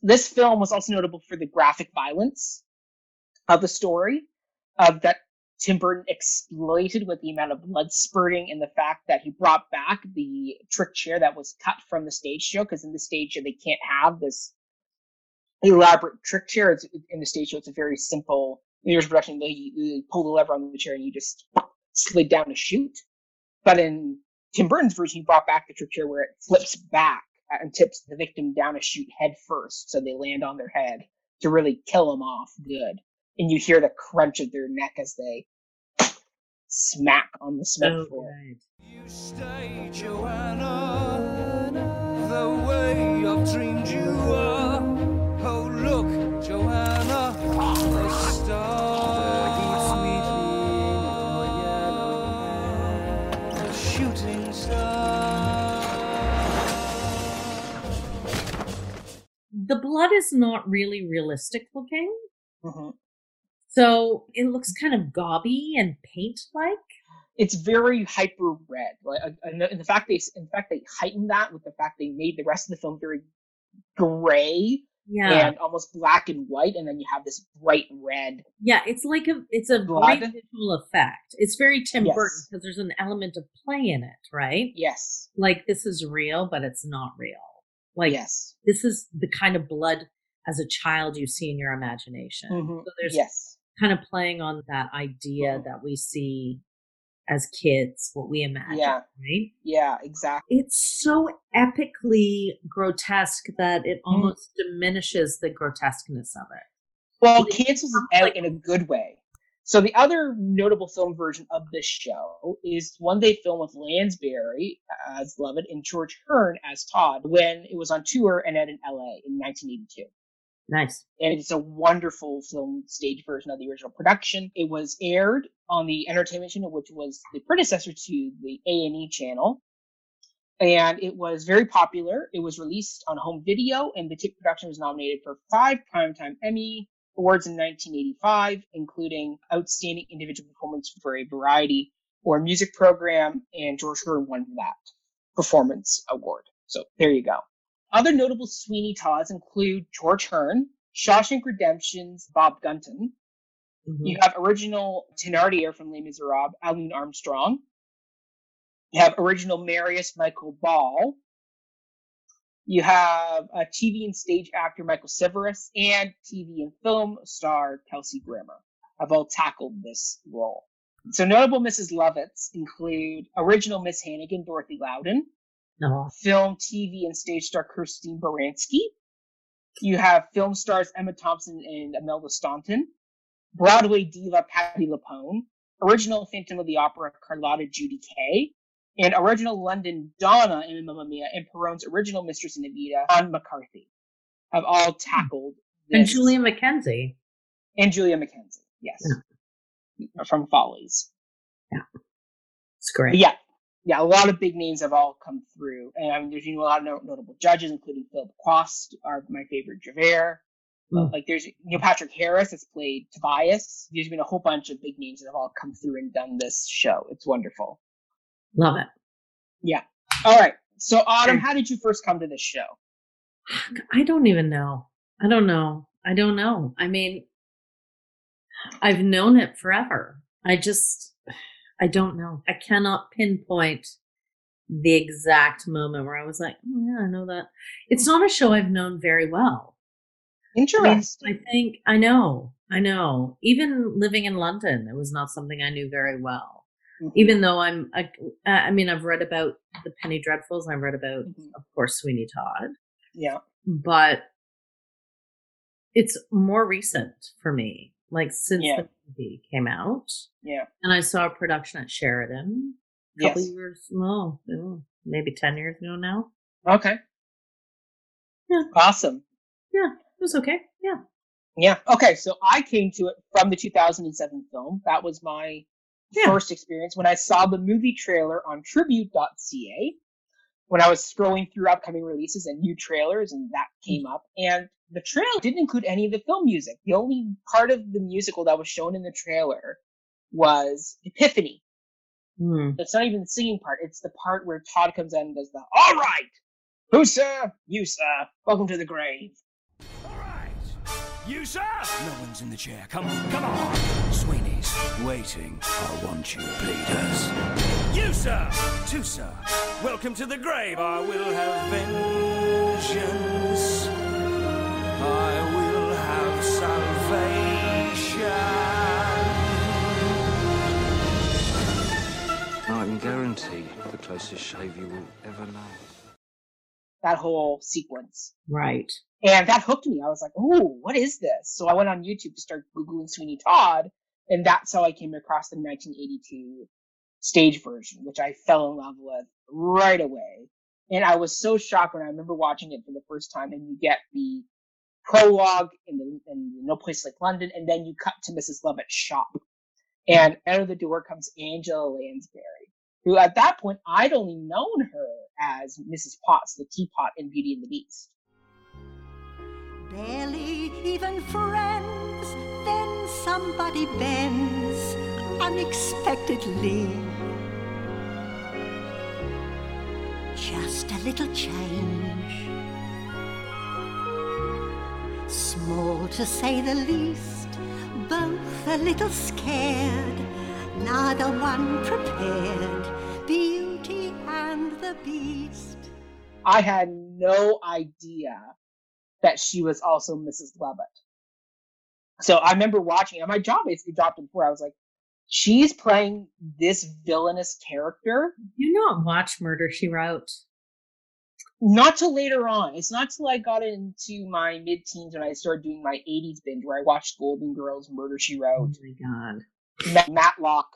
this film was also notable for the graphic violence of the story uh, that Tim Burton exploited with the amount of blood spurting and the fact that he brought back the trick chair that was cut from the stage show, because in the stage show, they can't have this elaborate trick chair. It's, in the stage show, it's a very simple... There's a production, they, they pull the lever on the chair and you just slid down a chute. But in Tim Burton's version, he brought back the trick chair where it flips back and tips the victim down a chute head first, so they land on their head to really kill them off good. And you hear the crunch of their neck as they smack on the cement floor. Oh, you stay, Joanna, the way I've dreamed you are. Oh, look, Joanna, the star. The blood is not really realistic looking. Mm-hmm. So it looks kind of gaudy and paint-like. It's very hyper red. Like, and the fact they, in fact, they heightened that with the fact they made the rest of the film very gray yeah. and almost black and white, and then you have this bright red. Yeah, it's like a it's a blood. Great visual effect. It's very Tim yes. Burton because there's an element of play in it, right? Yes. Like, this is real, but it's not real. Like, yes. this is the kind of blood as a child you see in your imagination. Mm-hmm. So there's yes. kind of playing on that idea mm-hmm. that we see as kids, what we imagine, yeah. right? Yeah, exactly. It's so epically grotesque that it almost mm-hmm. diminishes the grotesqueness of it. Well, it cancels it out like- in a good way. So the other notable film version of this show is one they filmed with Lansbury as Lovett and George Hearn as Todd when it was on tour and out in L A in nineteen eighty-two. Nice. And it's a wonderful film stage version of the original production. It was aired on the Entertainment Channel, which was the predecessor to the A and E channel. And it was very popular. It was released on home video, and the Tick production was nominated for five Primetime Emmy Awards in nineteen eighty-five, including Outstanding Individual Performance for a Variety or Music Program, and George Hearn won that performance award. So there you go. Other notable Sweeney Todds include George Hearn, Shawshank Redemption's Bob Gunton. Mm-hmm. You have original Thénardier from Les Miserables, Alune Armstrong. You have original Marius Michael Ball. You have a T V and stage actor, Michael Severus, and T V and film star, Kelsey Grammer, have all tackled this role. So notable Missus Lovitts include original Miss Hannigan, Dorothy Loudon, oh. film, T V, and stage star, Kirstine Baranski. You have film stars, Emma Thompson and Imelda Staunton, Broadway diva, Patti LuPone, original Phantom of the Opera, Carlotta Judy Kaye, and original London Donna in Mamma Mia and Perron's original Mistress in Evita, Anne McCarthy, have all tackled this. And Julia McKenzie. And Julia McKenzie, yes. Yeah. From Follies. Yeah. It's great. But yeah. Yeah, a lot of big names have all come through. And I mean, there's, you know, a lot of no- notable judges, including Philip Quast, our, my favorite Javert. Mm. Like, there's, you know, Patrick Harris has played Tobias. There's been a whole bunch of big names that have all come through and done this show. It's wonderful. Love it. Yeah. All right. So, Autumn, how did you first come to this show? I don't even know. I don't know. I don't know. I mean, I've known it forever. I just, I don't know. I cannot pinpoint the exact moment where I was like, oh yeah, I know that. It's not a show I've known very well. Interesting. I, I think, I know, I know. Even living in London, it was not something I knew very well. Mm-hmm. Even though I'm, I, I mean, I've read about the Penny Dreadfuls. I read about, mm-hmm. of course, Sweeney Todd. Yeah. But it's more recent for me. Like since yeah. the movie came out. Yeah. And I saw a production at Sheridan a couple yes. years, no, oh, maybe ten years ago now. Okay. Yeah. Awesome. Yeah. It was okay. Yeah. Yeah. Okay. So I came to it from the two thousand seven film. That was my yeah. first experience when I saw the movie trailer on tribute dot c a when I was scrolling through upcoming releases and new trailers, and that came up. And the trailer didn't include any of the film music. The only part of the musical that was shown in the trailer was Epiphany. Mm. It's not even the singing part. It's the part where Todd comes in and does the, all right, who, sir? You, sir. Welcome to the grave. All right, you, sir. No one's in the chair. Come on, come on. Sweeney's waiting. I want you, pleaders. You, sir. Two, sir. Welcome to the grave. I will have vengeance. I will have salvation. I can guarantee the closest shave you will ever know. That whole sequence. Right. And that hooked me. I was like, oh, what is this? So I went on YouTube to start Googling Sweeney Todd, and that's how I came across the nineteen eighty-two stage version, which I fell in love with right away. And I was so shocked when I remember watching it for the first time, and you get the prologue in the in No Place Like London, and then you cut to Missus Lovett's shop. And out of the door comes Angela Lansbury, who at that point I'd only known her as Missus Potts, the teapot in Beauty and the Beast. Barely even friends, then somebody bends unexpectedly. Just a little change, small to say the least, both a little scared, neither one prepared, Beauty and the Beast. I had no idea that she was also Missus Lovett. So I remember watching, and my jaw basically dropped before. I was like, she's playing this villainous character. You not watch Murder, She Wrote? Not till later on. It's not till I got into my mid-teens when I started doing my eighties binge, where I watched Golden Girls, Murder, She Wrote. Oh my God. Matlock,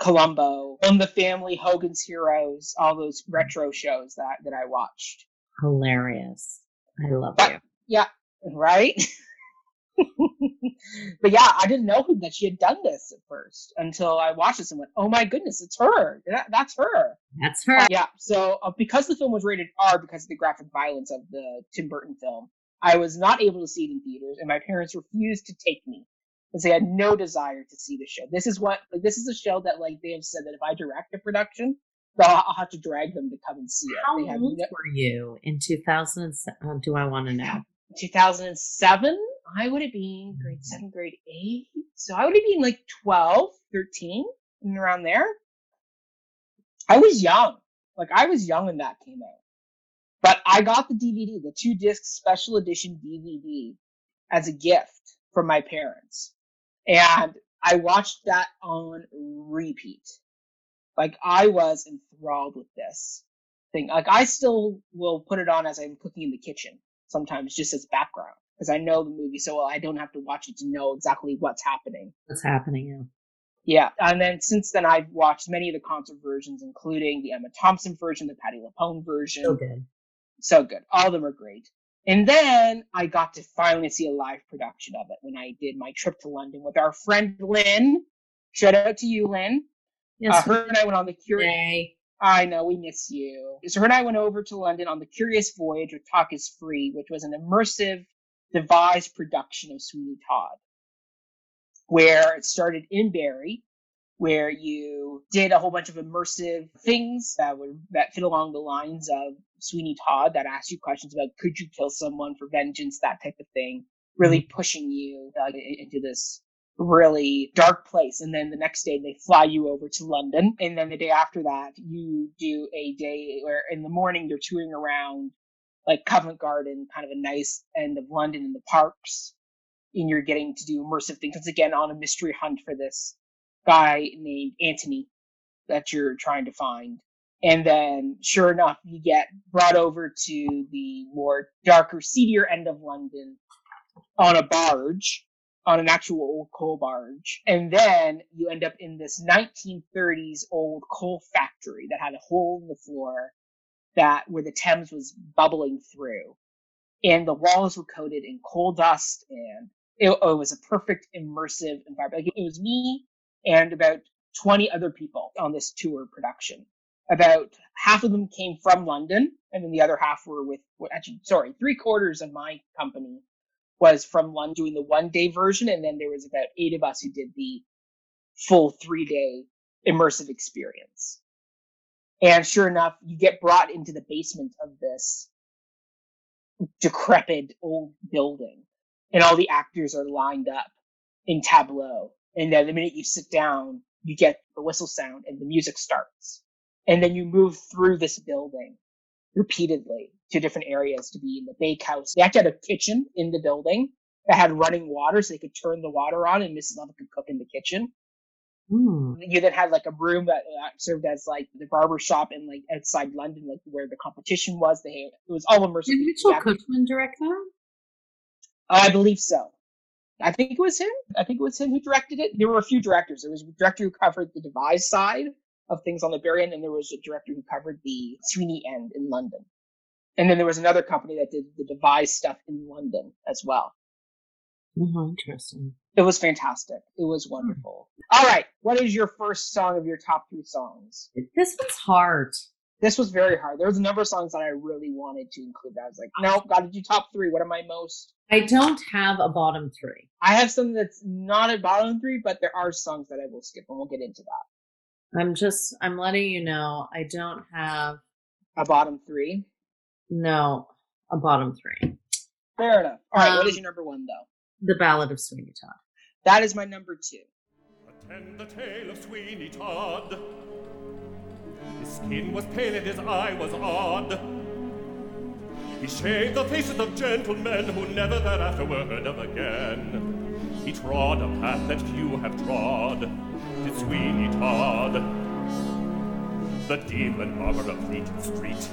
Columbo, On the Family, Hogan's Heroes, all those retro shows that, that I watched. Hilarious. I love but, you. Yeah, right? But yeah, I didn't know that she had done this at first until I watched this and went, oh my goodness, it's her. That, that's her. That's her. Uh, yeah, so uh, because the film was rated R because of the graphic violence of the Tim Burton film, I was not able to see it in theaters, and my parents refused to take me because they had no desire to see the show. This is what, like, this is a show that, like, they have said that if I direct a production, I'll, I'll have to drag them to come and see it. How they old no- were you in two thousand seven? Uh, do I want to know? two thousand seven? I would have been grade seven, grade eight. So I would have been like twelve, thirteen, and around there. I was young. Like, I was young when that came out. But I got the D V D, the two disc special edition D V D, as a gift from my parents. And I watched that on repeat. Like, I was enthralled with this thing. Like, I still will put it on as I'm cooking in the kitchen sometimes, just as background, because I know the movie so well. I don't have to watch it to know exactly what's happening. What's happening, yeah. Yeah, and then since then, I've watched many of the concert versions, including the Emma Thompson version, the Patti LuPone version. So good. So good. All of them are great. And then I got to finally see a live production of it when I did my trip to London with our friend Lynn. Shout out to you, Lynn. Yes, uh, her and I went on the Curious. I know, we miss you. So her and I went over to London on the Curious Voyage, or Talk Is Free, which was an immersive, devised production of Sweeney Todd, where it started in Barrie, where you did a whole bunch of immersive things that would that fit along the lines of Sweeney Todd, that asked you questions about could you kill someone for vengeance, that type of thing. really pushing you uh, into this really dark place. And then the next day they fly you over to London. And then the day after that, you do a day where in the morning you're touring around like Covent Garden, kind of a nice end of London in the parks. And you're getting to do immersive things. Once again, on a mystery hunt for this guy named Anthony that you're trying to find. And then sure enough, you get brought over to the more darker, seedier end of London on a barge, on an actual old coal barge. And then you end up in this nineteen thirties old coal factory that had a hole in the floor that where the Thames was bubbling through. And the walls were coated in coal dust, and it, it was a perfect immersive environment. Like, it was me and about twenty other people on this tour production. About half of them came from London, and then the other half were with, actually, sorry, three quarters of my company was from London doing the one-day version, and then there was about eight of us who did the full three-day immersive experience. And sure enough, you get brought into the basement of this decrepit old building, and all the actors are lined up in tableau. And then the minute you sit down, you get the whistle sound and the music starts. And then you move through this building repeatedly to different areas to be in the bakehouse. They actually had a kitchen in the building that had running water, so they could turn the water on and Missus Love could cook in the kitchen. Ooh. You then had like a room that served as like the barber shop in like outside London, like where the competition was. They it was all immersive. Did Mitchell Coachman direct that? I believe so. I think it was him. I think it was him who directed it. There were a few directors. There was a director who covered the Devise side of things on the Bury End, and there was a director who covered the Sweeney End in London. And then there was another company that did the Devise stuff in London as well. Mm-hmm, interesting. It was fantastic. It was wonderful. All right. What is your first song of your top three songs? This was hard. This was very hard. There was a number of songs that I really wanted to include. I was like, no, got to do top three. What are my most? I don't have a bottom three. I have something that's not a bottom three, but there are songs that I will skip, and we'll get into that. I'm just, I'm letting you know, I don't have a bottom three. No, a bottom three. Fair enough. All right. Um, what is your number one, though? The Ballad of Sweeney Todd. That is my number two. Attend the tale of Sweeney Todd. His skin was pale and his eye was odd. He shaved the faces of gentlemen who never thereafter were heard of again. He trod a path that few have trod, did Sweeney Todd, the demon barber of Fleet Street.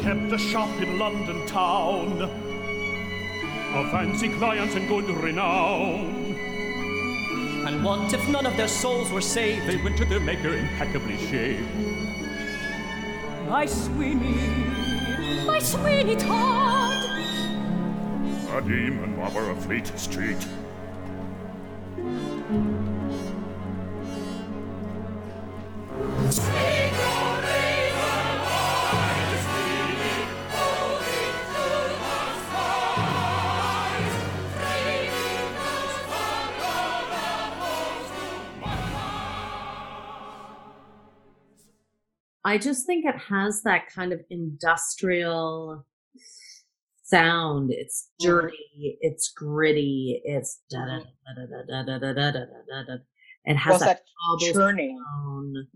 Kept a shop in London town, of fancy clients and good renown. And what if none of their souls were saved? They went to their maker impeccably shaved. My Sweeney, my Sweeney Todd, a demon robber of Fleet Street. I just think it has that kind of industrial sound. It's dirty, it's gritty, it's da da da da da da da da da da. It has that churning.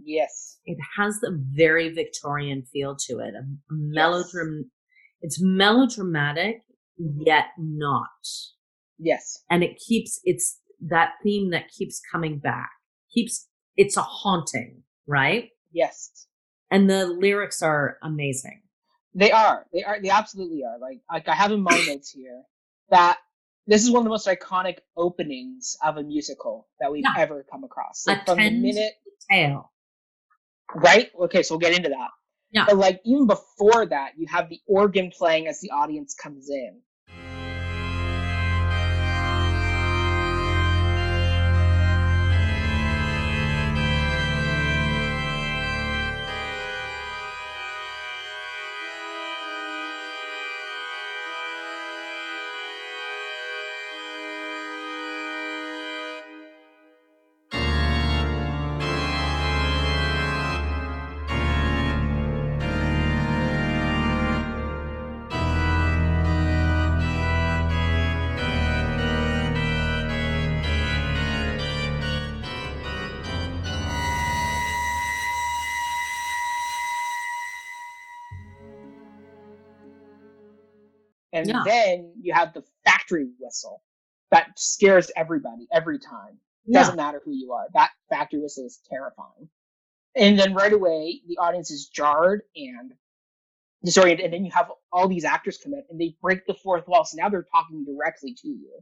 Yes. It has a very Victorian feel to it. A melodram- it's melodramatic, yet not. Yes. And it keeps, it's that theme that keeps coming back. Keeps, it's a haunting, right? Yes. And the lyrics are amazing. They are. They are. They absolutely are. Like, like I have in my notes here that this is one of the most iconic openings of a musical that we've yeah. ever come across. Like, from the minute tale. Right? Okay, so we'll get into that. Yeah. But like even before that, you have the organ playing as the audience comes in. And yeah. then you have the factory whistle that scares everybody every time. It yeah. doesn't matter who you are. That factory whistle is terrifying. And then right away, the audience is jarred and disoriented. And then you have all these actors come in and they break the fourth wall. So now they're talking directly to you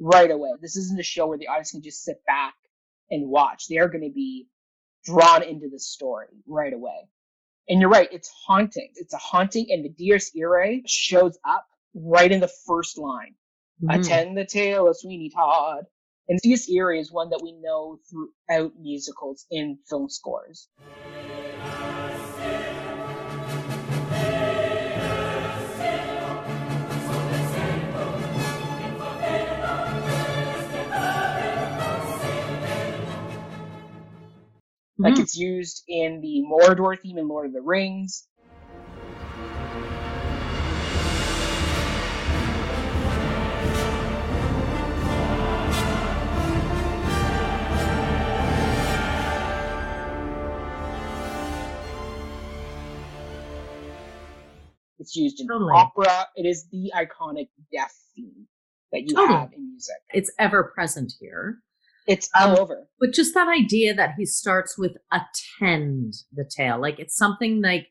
right away. This isn't a show where the audience can just sit back and watch. They are going to be drawn into the story right away. And you're right. It's haunting. It's a haunting. And the Dies Irae shows up right in the first line. Mm-hmm. Attend the tale of Sweeney Todd. And Dies Irae is one that we know throughout musicals and film scores. Like, it's used in the Mordor theme in Lord of the Rings. It's used in totally. opera. It is the iconic death theme that you totally. have in music. It's ever present here. It's all um, over. But just that idea that he starts with attend the tale. Like, it's something like,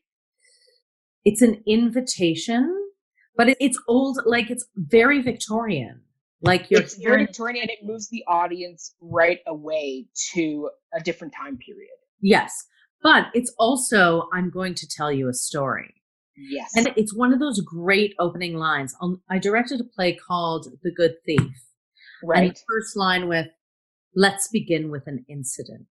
it's an invitation, but it, it's old, like it's very Victorian. Like you're It's very Victorian and it moves the audience right away to a different time period. Yes. But it's also, I'm going to tell you a story. Yes. And it's one of those great opening lines. I directed a play called The Good Thief. Right. And the first line with, let's begin with an incident.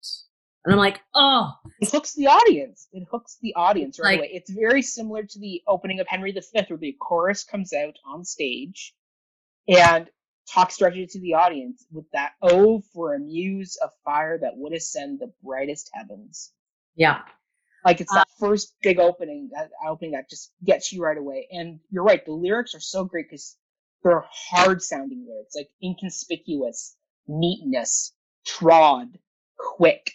And I'm like, oh. It hooks the audience. It hooks the audience right like, away. It's very similar to the opening of Henry the Fifth, where the chorus comes out on stage and talks directly to the audience with that, oh, for a muse of fire that would ascend the brightest heavens. Yeah. Like, it's that uh, first big opening, that opening that just gets you right away. And you're right. The lyrics are so great because they're hard-sounding lyrics, like inconspicuous. Neatness, trod, quick.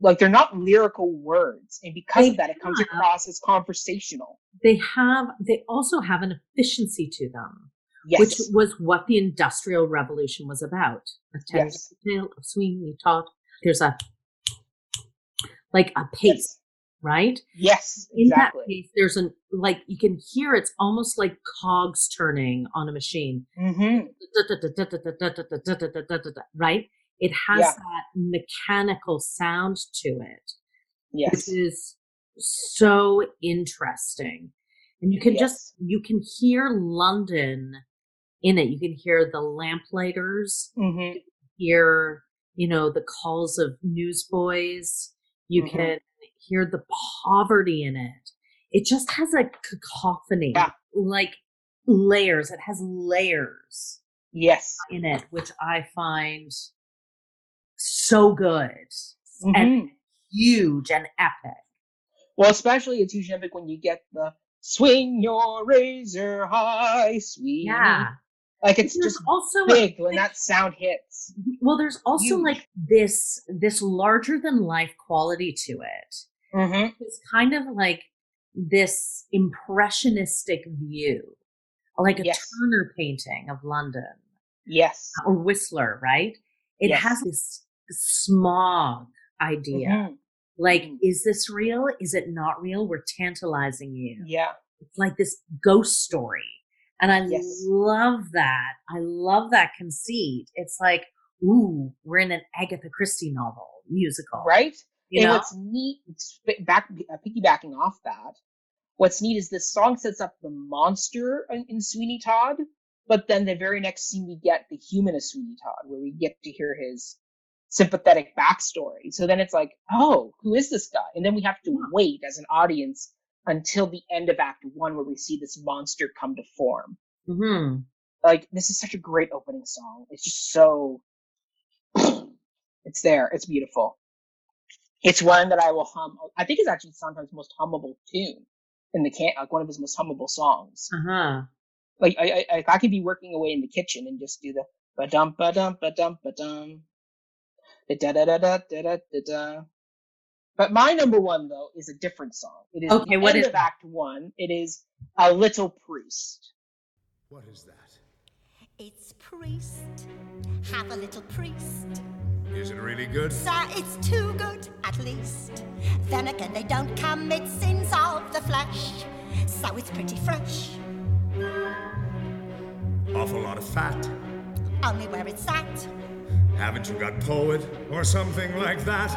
Like, they're not lyrical words. And because they of that, have, it comes across as conversational. They have, they also have an efficiency to them, yes. which was what the Industrial Revolution was about. A yes. tale of Sweeney Todd. There's a, like a pace, yes. right? Yes, exactly. In that pace, there's an, like, you can hear it's almost like cogs turning on a machine. Mm-hmm. Right? It has yeah. that mechanical sound to it, yes. which is so interesting. And you can yes. just, you can hear London in it. You can hear the lamplighters, mm-hmm. you can hear, you know, the calls of newsboys. You mm-hmm. can hear the poverty in it. It just has a cacophony, yeah. like layers. It has layers. Yes. In it, which I find so good mm-hmm. and huge and epic. Well, especially it's huge and epic when you get the swing your razor high, sweet. Yeah. Like, it's there's just also big a, when that sound hits. Well, there's also huge. like this, this larger than life quality to it. Mm-hmm. It's kind of like this impressionistic view. Like a yes. Turner painting of London. Yes. Or Whistler, right? It yes. has this smog idea. Mm-hmm. Like, mm-hmm. is this real? Is it not real? We're tantalizing you. Yeah. It's like this ghost story. And I yes. love that. I love that conceit. It's like, ooh, we're in an Agatha Christie novel, musical. Right? You and know? What's neat, back, uh, piggybacking off that, what's neat is this song sets up the monster in, in Sweeney Todd, but then the very next scene we get the human of Sweeney Todd, where we get to hear his sympathetic backstory. So then it's like, oh, who is this guy? And then we have to wait as an audience until the end of Act One, where we see this monster come to form. Mm-hmm. Like, this is such a great opening song. It's just so, it's there. It's beautiful. It's one that I will hum. I think it's actually sometimes most hummable tune. In the can, like one of his most hummable songs. Uh-huh. Like I, I, I could be working away in the kitchen and just do the ba dum ba dum ba dum ba dum, da da da da da da da. But my number one though is a different song. It is okay. The what end is of Act One? It is A Little Priest. What is that? It's Priest. Have a little priest. Is it really good? Sir, it's too good, at least. Then again, they don't commit sins of the flesh, so it's pretty fresh. Awful lot of fat. Only where it's at. Haven't you got poet or something like that?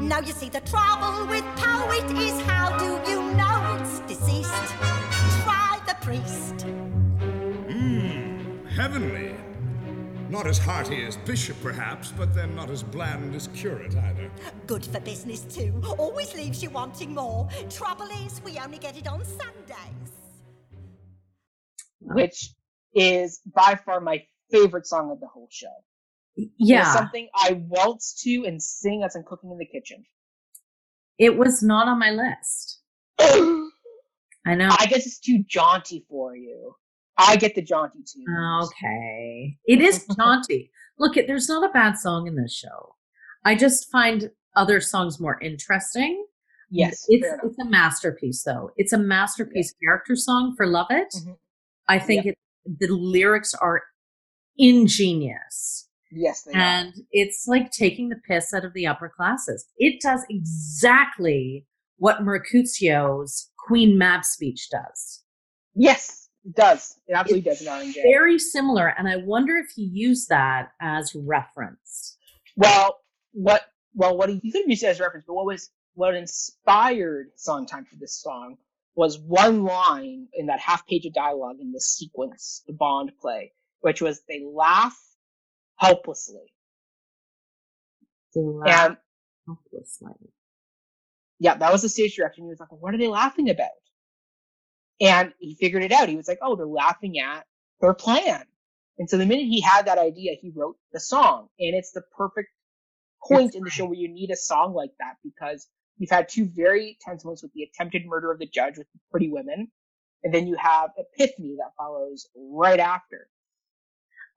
Now you see the trouble with poet is how do you know it's deceased? Try the priest. Mmm, heavenly. Not as hearty as bishop, perhaps, but then not as bland as curate either. Good for business, too. Always leaves you wanting more. Trouble is, we only get it on Sundays. Which is by far my favorite song of the whole show. Yeah. It's something I waltz to and sing as I'm cooking in the kitchen. It was not on my list. I know. I guess it's too jaunty for you. I get the jaunty too. Okay. It is jaunty. Look, there's not a bad song in this show. I just find other songs more interesting. Yes. It's it's a masterpiece, though. It's a masterpiece yeah. character song for Love It. Mm-hmm. I think yeah. it, the lyrics are ingenious. Yes, they and are. And it's like taking the piss out of the upper classes. It does exactly what Mercutio's Queen Mab speech does. Yes. It does. It absolutely it's does. Very similar, and I wonder if he used that as reference. Well, what? Well, what he, he could have used it as reference, but what was what inspired Sondheim for this song was one line in that half page of dialogue in this sequence, the Bond play, which was they laugh helplessly. They laugh and, helplessly. Yeah, that was the stage direction. He was like, well, "What are they laughing about?" And he figured it out. He was like, oh, they're laughing at their plan. And so the minute he had that idea, he wrote the song. And it's the perfect point That's in the right. show where you need a song like that because you've had two very tense moments with the attempted murder of the judge with the pretty women. And then you have Epiphany that follows right after.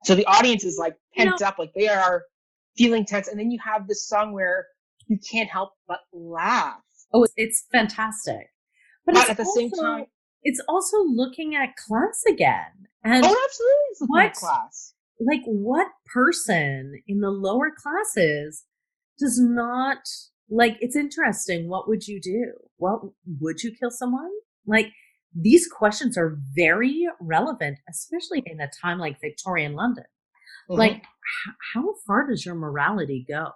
So the audience is like pent no. up, like they are feeling tense. And then you have this song where you can't help but laugh. Oh, it's fantastic. But, but it's at the also- same time, it's also looking at class again. And oh, absolutely. It's looking what, at class. Like, what person in the lower classes does not, like, it's interesting. What would you do? Well, would you kill someone? Like, these questions are very relevant, especially in a time like Victorian London. Mm-hmm. Like, h- how far does your morality go?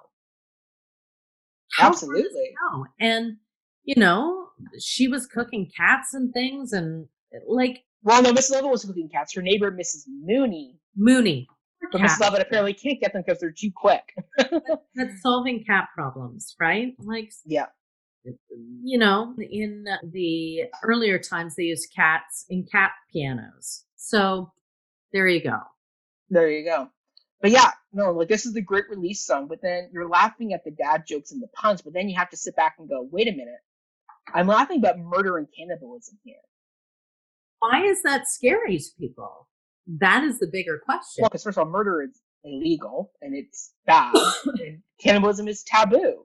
How absolutely. Far does it go? And, you know, she was cooking cats and things and like... Well, no, Miss Lovett was cooking cats. Her neighbor, Missus Mooney. Mooney. But Miss Lovett apparently can't get them because they're too quick. that, that's solving cat problems, right? Like, yeah. You know, in the earlier times, they used cats in cat pianos. So there you go. There you go. But yeah, no, like this is the great release song, but then you're laughing at the dad jokes and the puns, but then you have to sit back and go, wait a minute. I'm laughing about murder and cannibalism here. Why is that scary to people? That is the bigger question. Well, because first of all, murder is illegal and it's bad. And cannibalism is taboo.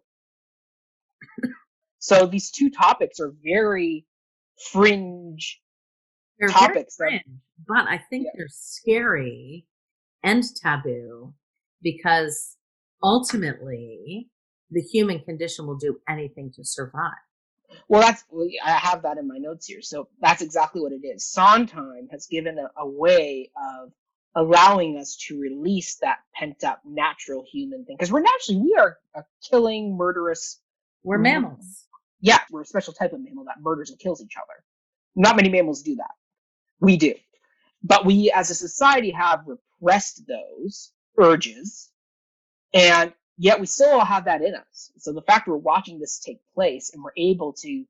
So these two topics are very fringe they're topics. Very fringe, that, but I think yeah. they're scary and taboo because ultimately the human condition will do anything to survive. Well, that's I have that in my notes here. So that's exactly what it is. Sondheim has given a, a way of allowing us to release that pent-up natural human thing. Because we're naturally, we are a killing, murderous... We're mammals. Mammal. Yeah, we're a special type of mammal that murders and kills each other. Not many mammals do that. We do. But we, as a society, have repressed those urges. And... yet we still all have that in us. So the fact we're watching this take place and we're able to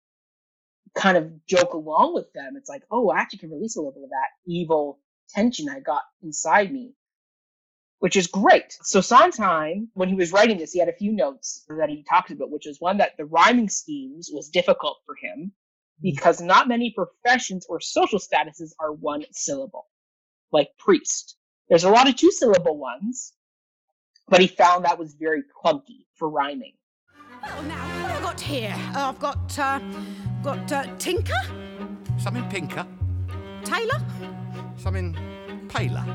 kind of joke along with them, it's like, oh, I actually can release a little bit of that evil tension I got inside me, which is great. So Sondheim, when he was writing this, he had a few notes that he talked about, which is one that the rhyming schemes was difficult for him because not many professions or social statuses are one syllable, like priest. There's a lot of two-syllable ones. But he found that was very clunky for rhyming. Well, now, what have I got here? Uh, I've got, uh, got uh, Tinker. Something pinker. Taylor. Something paler.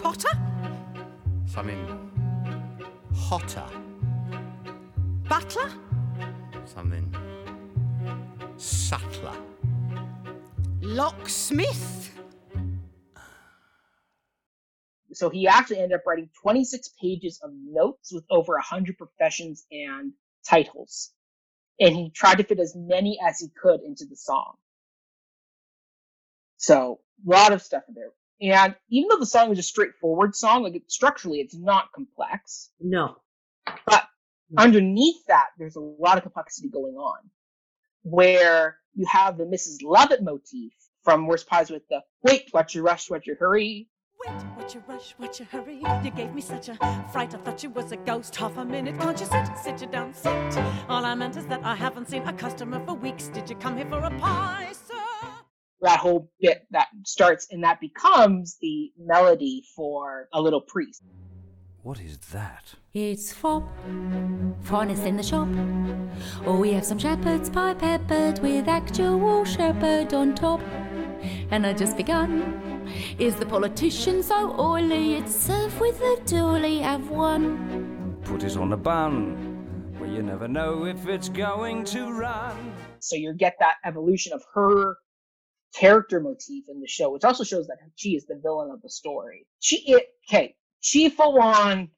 Potter? Something hotter. Butler? Something subtler. Locksmith? So he actually ended up writing twenty-six pages of notes with over one hundred professions and titles. And he tried to fit as many as he could into the song. So, a lot of stuff in there. And even though the song is a straightforward song, like structurally it's not complex. No. But no. Underneath that, there's a lot of complexity going on. Where you have the Missus Lovett motif from Worst Pies with the wait, what you rush, what you hurry. Wait, what you rush, what you hurry. You gave me such a fright, I thought you was a ghost. Half a minute, can't you sit, sit you down, sit. All I meant is that I haven't seen a customer for weeks. Did you come here for a pie, sir? That whole bit that starts, and that becomes the melody for A Little Priest. What is that? It's fop. Fawn is in the shop. Oh, we have some shepherd's pie peppered with actual shepherd on top. And I just begun. Is the politician so oily? It's served with a dooley, have one. Put it on a bun. Well, you never know if it's going to run. So you get that evolution of her character motif in the show, which also shows that she is the villain of the story. She, it, okay, she full on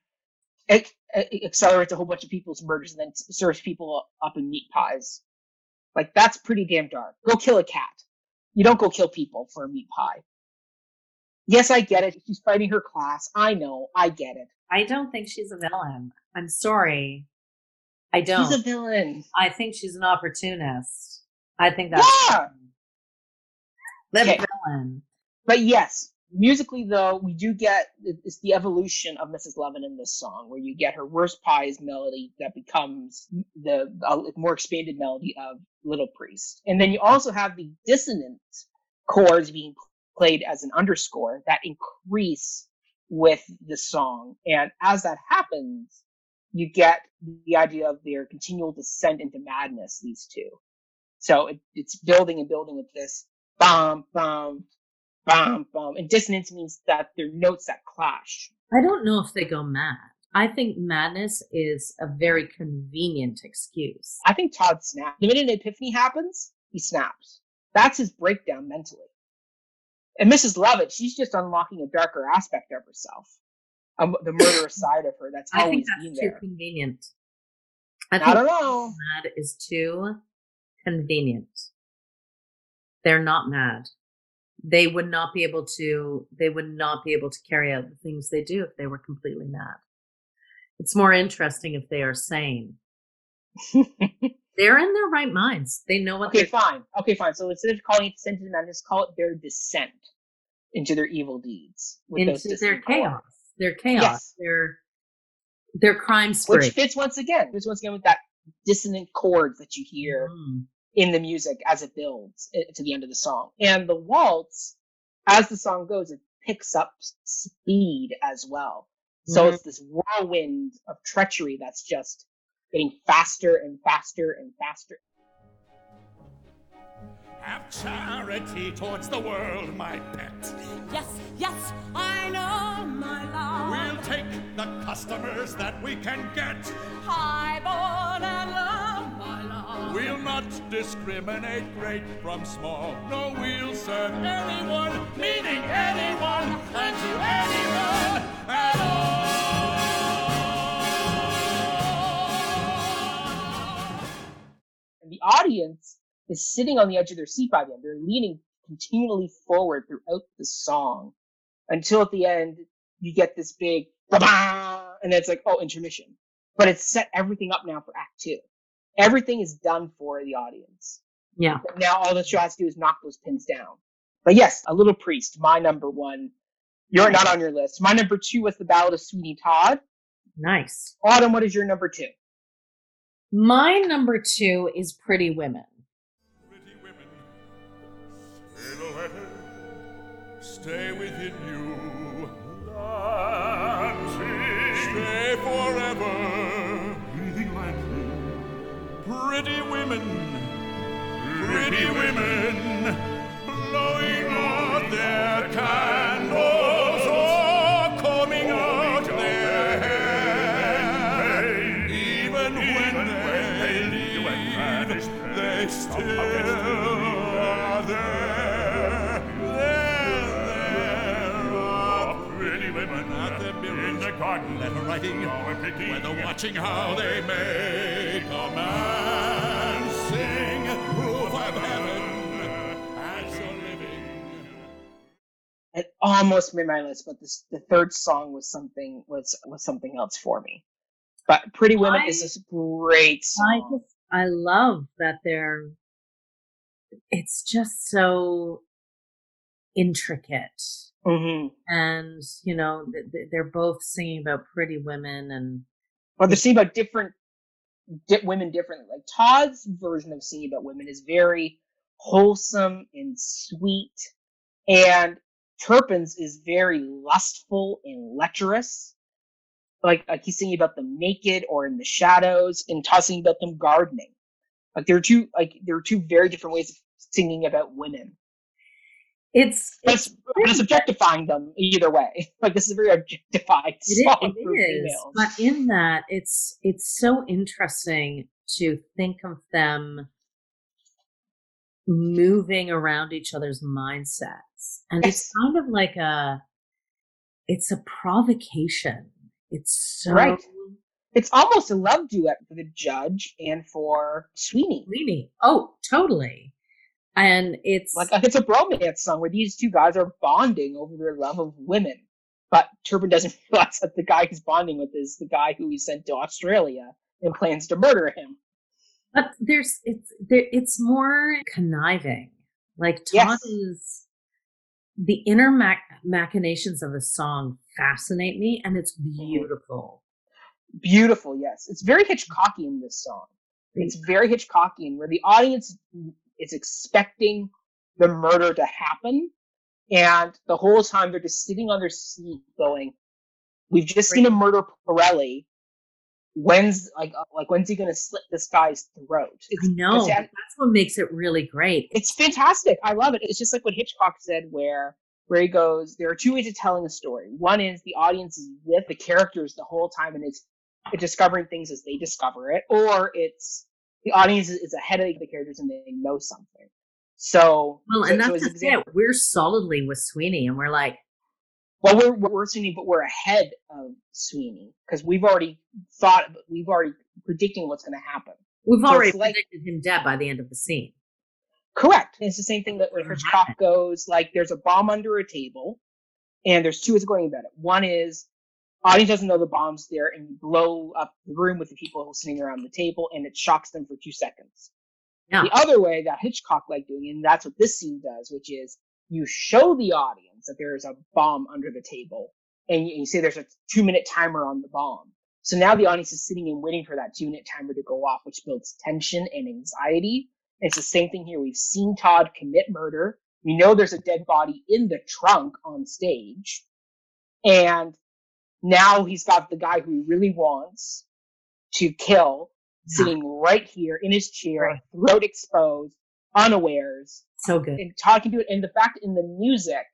it, it accelerates a whole bunch of people's murders and then serves people up in meat pies. Like, that's pretty damn dark. Go kill a cat. You don't go kill people for a meat pie. Yes, I get it. She's fighting her class. I know. I get it. I don't think she's a villain. I'm sorry. I don't. She's a villain. I think she's an opportunist. I think that's... Yeah! The okay. villain. But yes, musically, though, we do get... It's the evolution of Missus Lovett in this song, where you get her Worst Pies melody that becomes the uh, more expanded melody of Little Priest. And then you also have the dissonant chords being played as an underscore that increase with the song. And as that happens, you get the idea of their continual descent into madness, these two. So it, it's building and building with this bum, bum, bum, bum. And dissonance means that they're notes that clash. I don't know if they go mad. I think madness is a very convenient excuse. I think Todd snaps. The minute an epiphany happens, he snaps. That's his breakdown mentally. And Missus Lovett, she's just unlocking a darker aspect of herself, um, the murderous side of her. That's always been there. I think that's too there. convenient. I, think I don't know. Mad is too convenient. They're not mad. They would not be able to. They would not be able to carry out the things they do if they were completely mad. It's more interesting if they are sane. They're in their right minds. They know what okay, they're... Okay, fine. Okay, fine. So instead of calling it descent into madness, call it their descent into their evil deeds. With into those their chaos. Their chaos. Yes. Their, their crime spree. Which fits once again. Fits once again with that dissonant chords that you hear mm. in the music as it builds to the end of the song. And the waltz, as the song goes, it picks up speed as well. So mm. it's this whirlwind of treachery that's just getting faster and faster and faster. Have charity towards the world, my pet. Yes, yes, I know, my love. We'll take the customers that we can get. Highborn and love, my love. We'll not discriminate great from small. No, we'll serve anyone, meaning anyone, and to anyone at all. The audience is sitting on the edge of their seat by them. They're leaning continually forward throughout the song until at the end you get this big ba-ba, and then it's like, oh, intermission. But it's set everything up now for act two. Everything is done for the audience. Yeah. But now all the show has to do is knock those pins down. But yes, A Little Priest, my number one. You're not on your list. My number two was The Ballad of Sweeney Todd. Nice. Autumn, what is your number two? My number two is Pretty Women. Pretty women, silhouetted, stay within you. Stay forever, breathing lightly. Pretty women, pretty, pretty women, women, blowing on their garden, letter writing, or picking, whether watching how they make a man sing, proof of heaven as a living. It almost made my list, but this, the third song was something was was something else for me. But Pretty Women I, is this great song. I, just, I love that they're. It's just so intricate. Mm-hmm. And, you know, they're both singing about pretty women and. Well, they're singing about different di- women differently. Like Todd's version of singing about women is very wholesome and sweet. And Turpin's is very lustful and lecherous. Like, like he's singing about them naked or in the shadows, and Todd's singing about them gardening. Like there are two, like there are two very different ways of singing about women. It's it's, it's, it's objectifying them either way. Like this is a very objectified song for females. But in that, it's it's so interesting to think of them moving around each other's mindsets, and yes. It's kind of like a it's a provocation. It's so. Right. It's almost a love duet for the judge and for Sweeney. Sweeney. Oh, totally. And it's like it's a bromance song where these two guys are bonding over their love of women. But Turpin doesn't realize that the guy he's bonding with is the guy who he sent to Australia and plans to murder him. But there's it's there, it's more conniving. Like Todd yes. is the inner mach- machinations of the song fascinate me, and it's beautiful. Beautiful, yes. It's very Hitchcockian in this song. It's very Hitchcockian, where the audience is expecting the murder to happen, and the whole time they're just sitting on their seat, going, "We've just seen a murder, Pirelli. When's like like when's he going to slit this guy's throat?" It's, I know it's, that's what makes it really great. It's fantastic. I love it. It's just like what Hitchcock said, where. Where he goes, there are two ways of telling a story. One is the audience is with the characters the whole time and it's discovering things as they discover it, or it's the audience is ahead of the characters and they know something. So, well, so, and that's so just it. We're solidly with Sweeney, and we're like, well, we're we're Sweeney, but we're ahead of Sweeney because we've already thought, we've already predicting what's going to happen. We've so already predicted like, him dead by the end of the scene. Correct. And it's the same thing that when Hitchcock goes, like, there's a bomb under a table, and there's two ways of going about it. One is, audience doesn't know the bomb's there, and you blow up the room with the people sitting around the table, and it shocks them for two seconds. Yeah. The other way that Hitchcock liked doing, and that's what this scene does, which is you show the audience that there is a bomb under the table, and you say there's a two-minute timer on the bomb. So now the audience is sitting and waiting for that two-minute timer to go off, which builds tension and anxiety. It's the same thing here. We've seen Todd commit murder. We know there's a dead body in the trunk on stage. And now he's got the guy who he really wants to kill sitting right here in his chair, throat exposed, unawares. So good. And Todd can do it. And the fact in the music,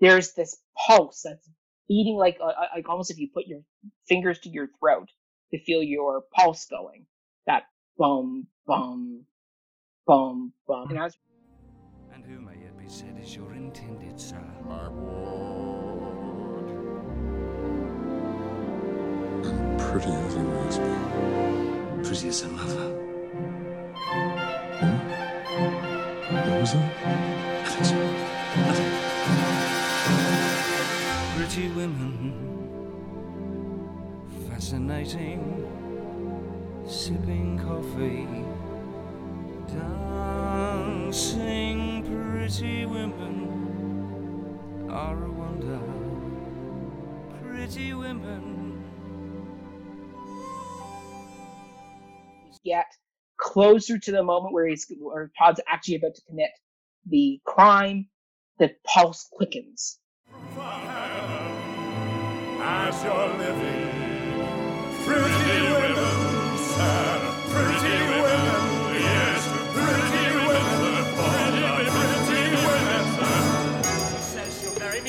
there's this pulse that's beating like, like almost if you put your fingers to your throat to feel your pulse going. That bum, bum. Bum, bum. And, was... and who may it be said is your intended sir? My ward. And pretty as he always been. Pretty as a lover. Hmm? What was that? Nothing, sir. Nothing. Pretty women. Fascinating. Sipping coffee. Dancing pretty women are a wonder. Pretty women. Get closer to the moment where he's, or Todd's actually about to commit the crime. The pulse quickens. For heaven, as you're living, pretty women, sir, pretty women.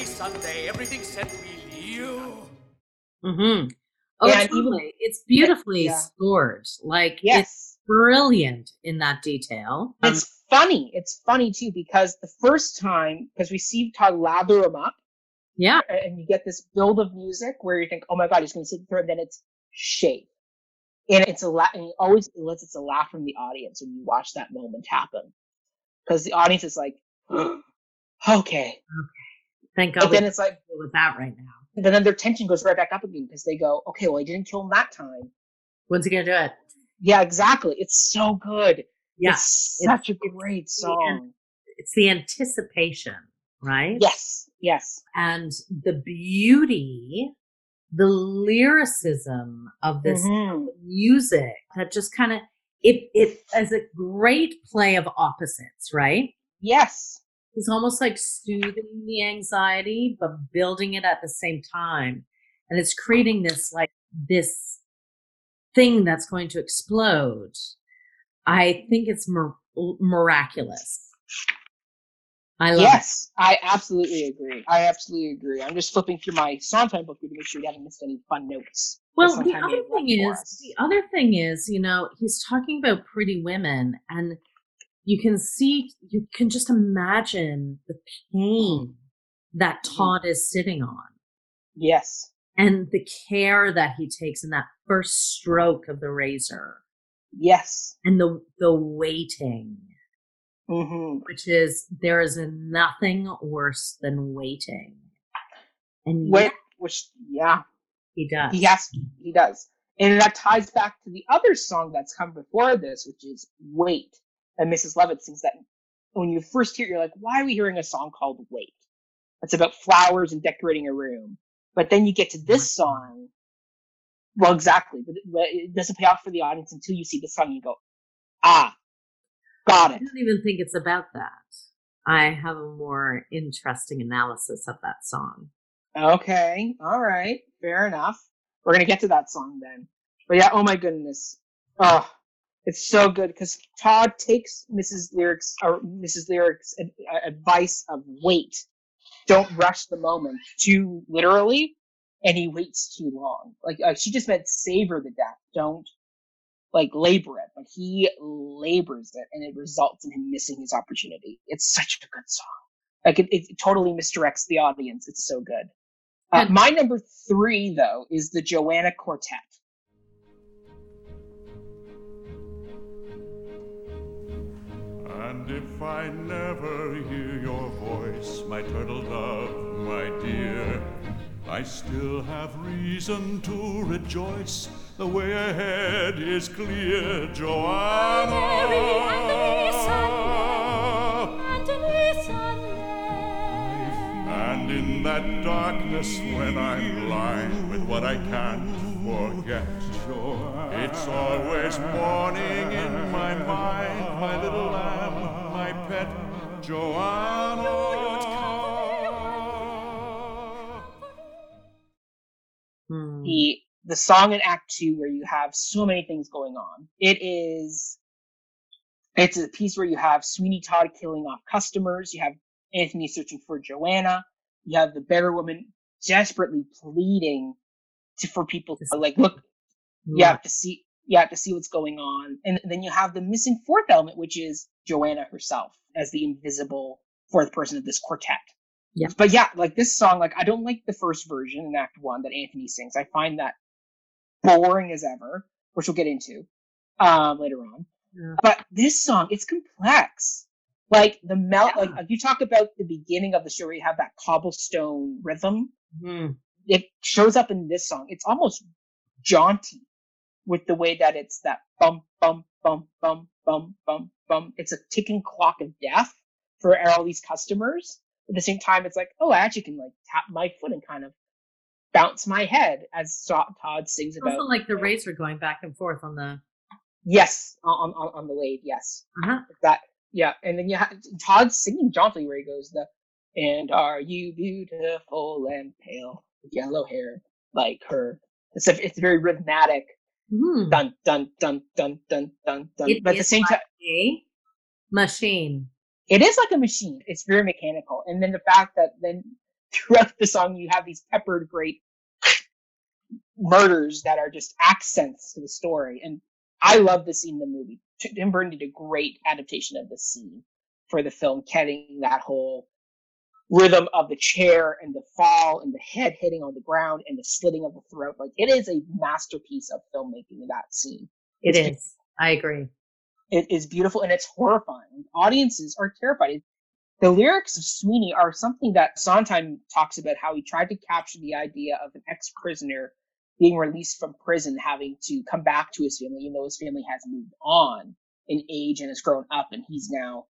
Sunday, everything's set with you. Mm-hmm. Oh, yeah, totally. It's beautifully yeah. scored. Like, yes. It's brilliant in that detail. It's um, funny. It's funny, too, because the first time, because we see Todd lather him up, Yeah. And you get this build of music where you think, oh my God, he's going to sit through, and then it's shake. And it's a laugh, and it always elicits a laugh from the audience when you watch that moment happen. Because the audience is like, oh, okay. Okay. Thank God. But then it's like, with that right now. And then their tension goes right back up again because they go, okay, well, I didn't kill him that time. When's he going to do it? Yeah, exactly. It's so good. Yeah. It's such it's, a great it's song. The, it's the anticipation, right? Yes. Yes. And the beauty, the lyricism of this mm-hmm. music that just kind of, it, it is a great play of opposites, right? Yes. It's almost like soothing the anxiety, but building it at the same time. And it's creating this, like, this thing that's going to explode. I think it's mir- miraculous. I love yes, it. I absolutely agree. I absolutely agree. I'm just flipping through my Sondheim book to make sure you haven't missed any fun notes. Well, the other thing is, the other thing is, you know, he's talking about pretty women, and you can see, you can just imagine the pain that Todd is sitting on. Yes. And the care that he takes in that first stroke of the razor. Yes. And the the waiting. Mm-hmm. Which is, there is nothing worse than waiting. And Wait, yet, which, yeah. He does. He has to, he does. And that ties back to the other song that's come before this, which is Wait. And Missus Lovett sings that. When you first hear it, you're like, why are we hearing a song called Wait? It's about flowers and decorating a room. But then you get to this song. Well, exactly. But it doesn't pay off for the audience until you see the song and you go, ah, got it. I don't even think it's about that. I have a more interesting analysis of that song. Okay. All right. Fair enough. We're going to get to that song then. But yeah, oh my goodness. Oh, it's so good because Todd takes Missus Lyric's, or Missus Lyric's advice of wait. Don't rush the moment too literally, and he waits too long. Like, like she just meant savor the death. Don't like labor it, but he labors it, and it results in him missing his opportunity. It's such a good song. Like it, it totally misdirects the audience. It's so good. Uh, my number three, though, is the Joanna Quartet. And if I never hear your voice, my turtle dove, my dear, I still have reason to rejoice. The way ahead is clear, Joanna. On every Anthony Sunday, Anthony Sunday. And in that darkness when I'm blind with what I can't forget, Joanna. It's always morning in my mind, my little lamb. Pet, Joanna. The the song in Act Two where you have so many things going on. It is it's a piece where you have Sweeney Todd killing off customers, you have Anthony searching for Joanna, you have the beggar woman desperately pleading to, for people to like look, you have to see You have to see what's going on. And then you have the missing fourth element, which is Joanna herself as the invisible fourth person of this quartet. Yeah. But yeah, like this song, like I don't like the first version in Act One that Anthony sings. I find that boring as ever, which we'll get into um, later on. Yeah. But this song, it's complex. Like the melt, yeah. like you talk about the beginning of the show where you have that cobblestone rhythm. Mm. It shows up in this song. It's almost jaunty. With the way that it's that bump, bump, bump, bump, bump, bump, bump. It's a ticking clock of death for all these customers. At the same time, it's like, oh, I actually can like tap my foot and kind of bounce my head as Todd sings about. Also like the razor going back and forth on the. Yes, on on, on the lathe. Yes. Uh-huh. That yeah, and then you have Todd singing jauntily where he goes the, and are you beautiful and pale, yellow hair like her. It's a, it's very rhythmic. Mm-hmm. Dun dun dun dun dun dun dun. It but at the same like time, a machine. It is like a machine. It's very mechanical, and then the fact that then throughout the song you have these peppered great murders that are just accents to the story. And I love this scene in the movie. Tim Burton did a great adaptation of this scene for the film, cutting that whole rhythm of the chair and the fall and the head hitting on the ground and the slitting of the throat. Like, it is a masterpiece of filmmaking in that scene. It's it is. Beautiful. I agree. It is beautiful, and it's horrifying. Audiences are terrified. The lyrics of Sweeney are something that Sondheim talks about, how he tried to capture the idea of an ex-prisoner being released from prison, having to come back to his family, even though his family has moved on in age and has grown up, and he's now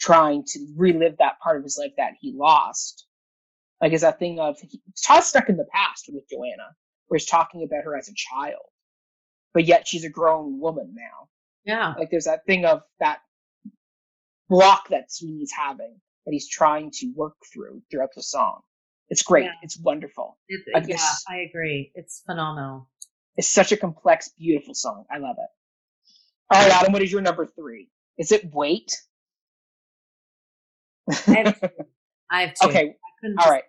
trying to relive that part of his life that he lost. Like, is that thing of, Todd's stuck in the past with Joanna, where he's talking about her as a child, but yet she's a grown woman now. Yeah. Like, there's that thing of that block that Sweeney's having that he's trying to work through throughout the song. It's great. Yeah. It's wonderful. It's, I guess, yeah, I agree. It's phenomenal. It's such a complex, beautiful song. I love it. All right, Adam, what is your number three? Is it Wait? I have two. I have two. Okay. All right.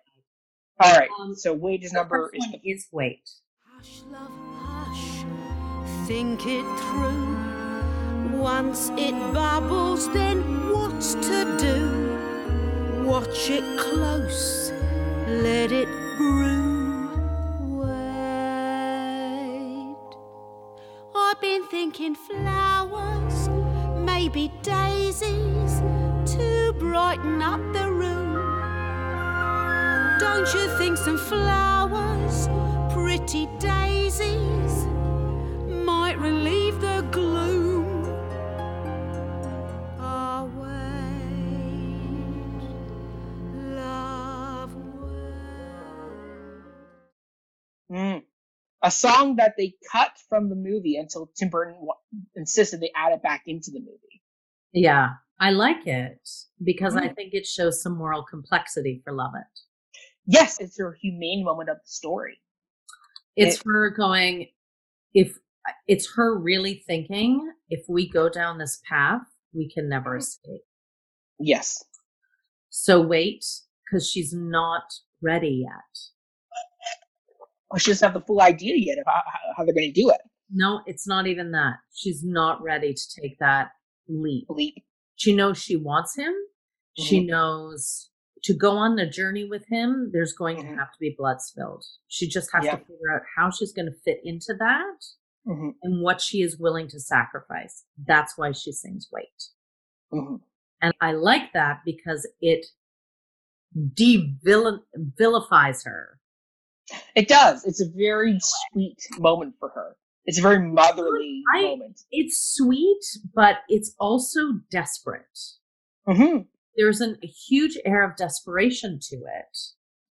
All right. Um, so Wait is number is, the... is Wait. Hush, love, hush. Think it through. Once it bubbles, then what's to do? Watch it close, let it brew. Wait. I've been thinking flowers, maybe daisies, to brighten up the room. Don't you think some flowers, pretty daisies, might relieve the gloom? Mm. A song that they cut from the movie until Tim Burton w- insisted they add it back into the movie. Yeah, I like it because mm. I think it shows some moral complexity for Lovett. Yes, it's her humane moment of the story. It's it, her going, if it's her really thinking, if we go down this path, we can never escape. Yes. So wait, because she's not ready yet. Or she doesn't have the full idea yet of how, how they're going to do it. No, it's not even that. She's not ready to take that leap. leap. She knows she wants him. Mm-hmm. She knows to go on the journey with him, there's going mm-hmm. to have to be blood spilled. She just has yeah. to figure out how she's going to fit into that mm-hmm. and what she is willing to sacrifice. That's why she sings Wait. Mm-hmm. And I like that because it de-vilifies her. It does. It's a very sweet moment for her. It's a very motherly I, moment. It's sweet, but it's also desperate. Mm-hmm. There's an, a huge air of desperation to it.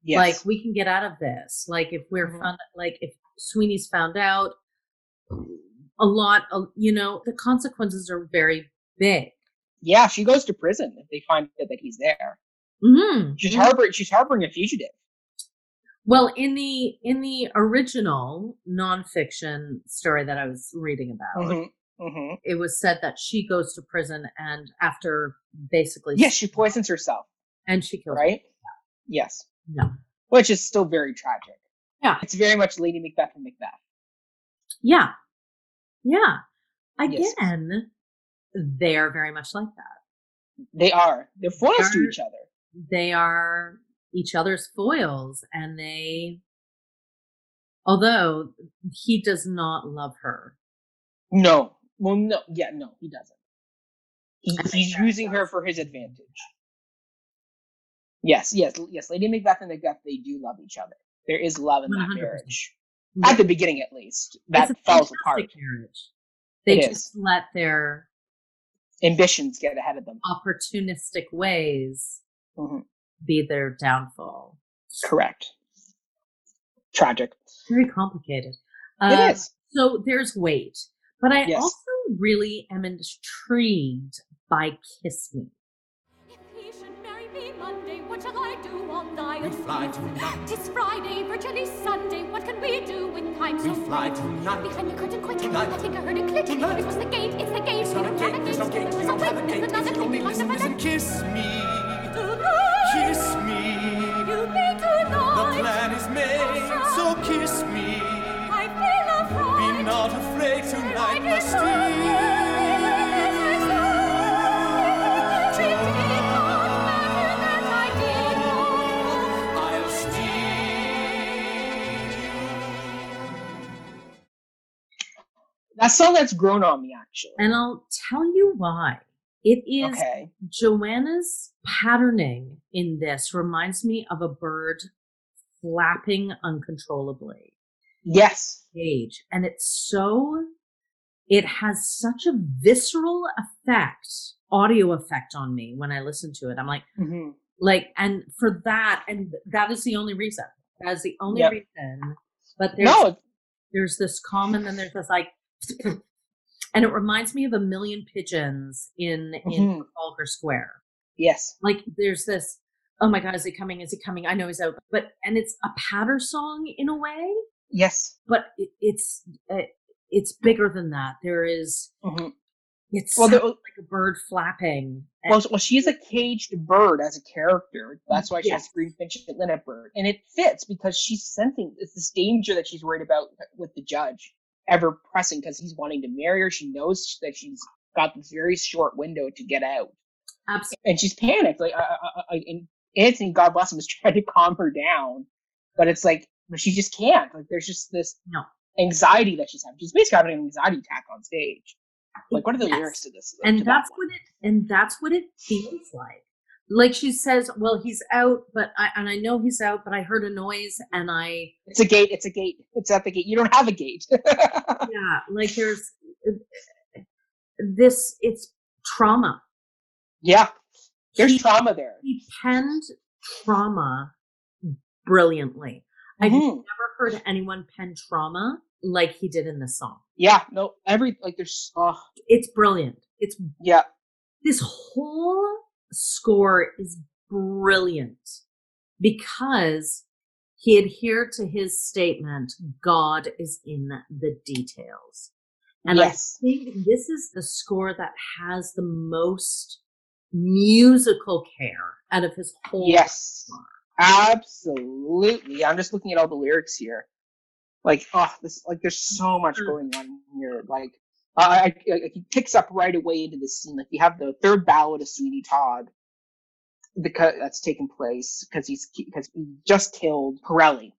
Yes. Like, we can get out of this. Like, if we're mm-hmm. found, like if Sweeney's found out, a lot, of, you know, the consequences are very big. Yeah, she goes to prison if they find out that he's there. Mm-hmm. She's harboring. She's harboring a fugitive. Well, in the in the original nonfiction story that I was reading about, mm-hmm, mm-hmm. it was said that she goes to prison and after basically... Yes, she poisons herself. And she kills right? herself. Yeah. Yes. No. Which is still very tragic. Yeah. It's very much Lady Macbeth and Macbeth. Yeah. Yeah. Again, yes. they are very much like that. They are. They're foils to each other. They are... each other's foils, and they, although he does not love her. No. Well, no. Yeah, no, he doesn't. He, he's using her for his advantage. Yes, yes, yes. Lady Macbeth and Macbeth, they do love each other. There is love in that one hundred percent marriage. Yeah. At the beginning, at least. That it's falls apart. Marriage. They it just is. let their ambitions get ahead of them. Opportunistic ways. Mm-hmm. be their downfall. Correct. Tragic. Very complicated. It uh, is. So there's Wait. But I yes. also really am intrigued by Kiss Me. If he should marry me Monday, what shall I do all night? We fly tonight. It's Friday, virtually Sunday. What can we do in time? We so fly tonight. Behind the curtain, quite tonight. I'll take a herd of clit. Tonight. It was the gate, it's the gate. It's not a gate, there's no gate. There's no gate, there's another gate. There's another gate. Kiss me. Kiss me, you'll be tonight. The plan is made, so kiss me. I feel afraid. Be not afraid tonight, must still. Treat me not better than I did. That's all that's grown on me, actually. And I'll tell you why. It is okay. Joanna's patterning in this reminds me of a bird flapping uncontrollably. Yes. Age. And it's so, it has such a visceral effect, audio effect on me when I listen to it. I'm like, mm-hmm. like, and for that, and that is the only reason. That is the only yep. reason. But there's, no. there's this calm, and then there's this like, and it reminds me of a million pigeons in mm-hmm. in Trafalgar Square. Yes. Like there's this, oh my God, is he coming? Is he coming? I know he's out. But, and it's a patter song in a way. Yes. But it, it's, it, it's bigger than that. There is, mm-hmm. it's well, there, like a bird flapping. Well, and, well, she's a caged bird as a character. That's why she yes. has greenfinch and linnet bird. And it fits because she's sensing it's this danger that she's worried about with the judge ever pressing because he's wanting to marry her. She knows that she's got this very short window to get out. Absolutely. And she's panicked. Like, I, I, I, and Anthony, God bless him, is trying to calm her down. But it's like, but she just can't. Like, there's just this no. anxiety that she's having. She's basically having an anxiety attack on stage. Like, what are the yes. lyrics to this? And to that's that what it and that's what it feels like. Like she says, well, he's out, but I and I know he's out, but I heard a noise and I It's a gate, it's a gate, it's at the gate. You don't have a gate. Yeah, like there's this it's trauma. Yeah. There's he, trauma there. He penned trauma brilliantly. I've mm-hmm. never heard anyone pen trauma like he did in this song. Yeah, no, every like there's oh. it's brilliant. It's yeah. This whole score is brilliant because he adhered to his statement, God is in the details. And yes. I think this is the score that has the most musical care out of his whole yes. score. Absolutely. I'm just looking at all the lyrics here. Like, oh, this, like, there's so much going on here. Like, uh, I, I, he picks up right away into the scene. Like, you have the third ballad of Sweeney Todd because that's taking place because he's because he just killed Pirelli,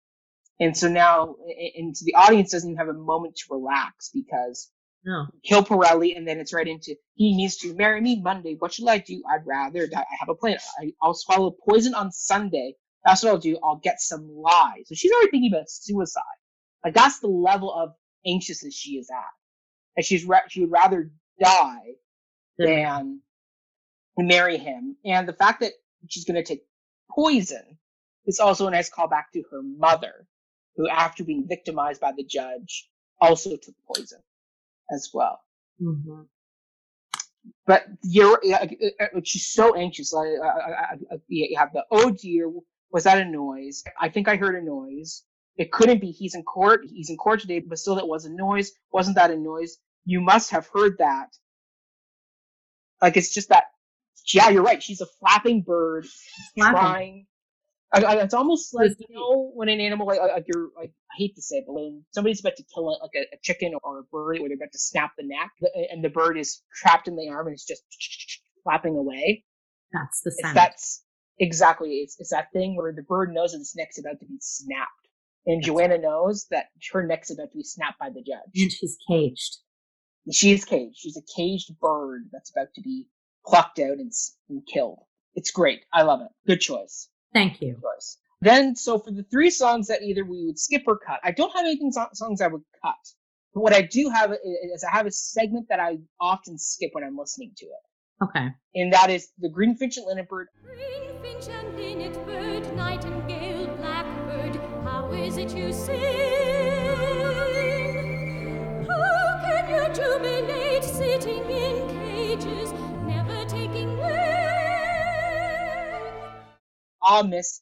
and so now, and so the audience doesn't even have a moment to relax because no. kill Pirelli, and then it's right into he needs to marry me Monday. What shall I do? I'd rather die. I have a plan. I, I'll swallow poison on Sunday. That's what I'll do. I'll get some lies. So she's already thinking about suicide. Like, that's the level of anxiousness she is at. And she's re- she would rather die than yeah. marry him. And the fact that she's going to take poison is also a nice callback to her mother, who, after being victimized by the judge, also took poison as well. Mm-hmm. But you're, she's so anxious. I, I, I, I, you have the, oh dear, was that a noise? I think I heard a noise. It couldn't be. He's in court. He's in court today, but still that was a noise. Wasn't that a noise? You must have heard that. Like, it's just that, yeah, you're right. She's a flapping bird. Flapping. Trying. I, I, it's almost like, you know, when an animal, like, like you're, like, I hate to say it, but when somebody's about to kill it, like a, a chicken or a bird, where they're about to snap the neck, and the bird is trapped in the arm and it's just flapping away. That's the sound. It's, that's exactly. It's, it's that thing where the bird knows that its neck's about to be snapped. And Joanna knows that her neck's about to be snapped by the judge. And she's caged. She is caged. She's a caged bird that's about to be plucked out and, and killed. It's great. I love it. Good choice. Thank you. Good choice. Then, so for the three songs that either we would skip or cut, I don't have anything so- songs I would cut. But what I do have is I have a segment that I often skip when I'm listening to it. Okay. And that is the Greenfinch and Linnet Bird. Greenfinch and Linnet Bird, nightingale, blackbird. Is it you sing? How can you jubilate sitting in cages, never taking wing? I'll miss.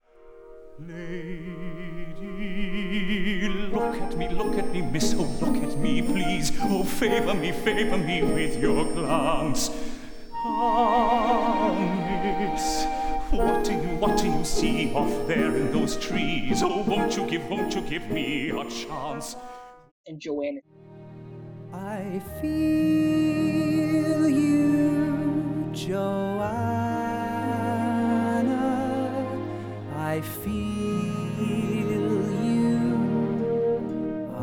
Lady, look at me, look at me, miss, oh, look at me, please. Oh, favor me, favor me with your glance. Ah, miss. What do you, what do you see off there in those trees? Oh, won't you give, won't you give me a chance? And Joanna. I feel you, Joanna. I feel you.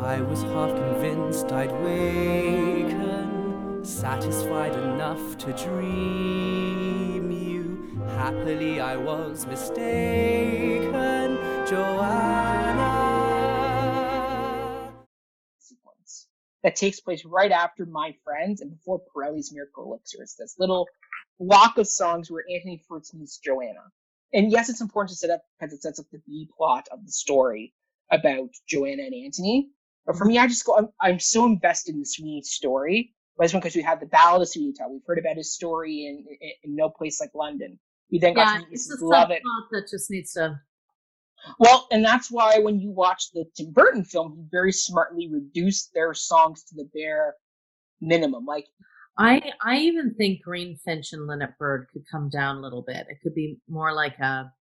I I was half convinced I'd waken, satisfied enough to dream you. Happily I was mistaken, Joanna. Sequence that takes place right after My Friends and before Pirelli's Miracle Elixir. It's this little block of songs where Anthony Furtz meets Joanna. And yes, it's important to set up because it sets up the B plot of the story about Joanna and Anthony. But for me, I just go, I'm, I'm so invested in Sweeney's story. But it's because we had the Ballad of Sweeney Todd. We've heard about his story in, in, in No Place Like London. We then got yeah, to meet Missus Lovett. That just needs to. Well, and that's why when you watch the Tim Burton film, he very smartly reduced their songs to the bare minimum. Like, I, I even think Greenfinch and Linnet Bird could come down a little bit. It could be more like a,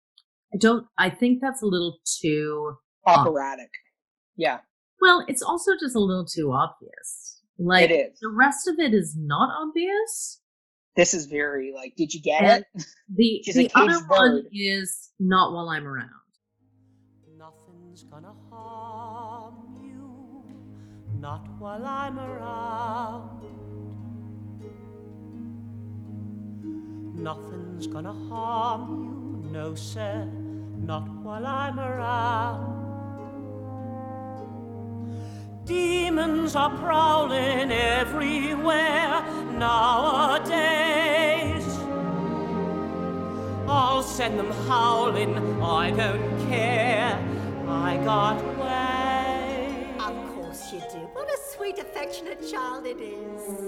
I don't, I think that's a little too operatic. Off. Yeah. Well, it's also just a little too obvious. Like, it is. The rest of it is not obvious. This is very like, did you get and it? The, the other one bird. Is Not While I'm Around. Nothing's gonna harm you, not while I'm around. Nothing's gonna harm you, no sir, not while I'm around. Demons are prowling everywhere nowadays. I'll send them howling, I don't care, I got way. Of course you do, what a sweet affectionate child it is.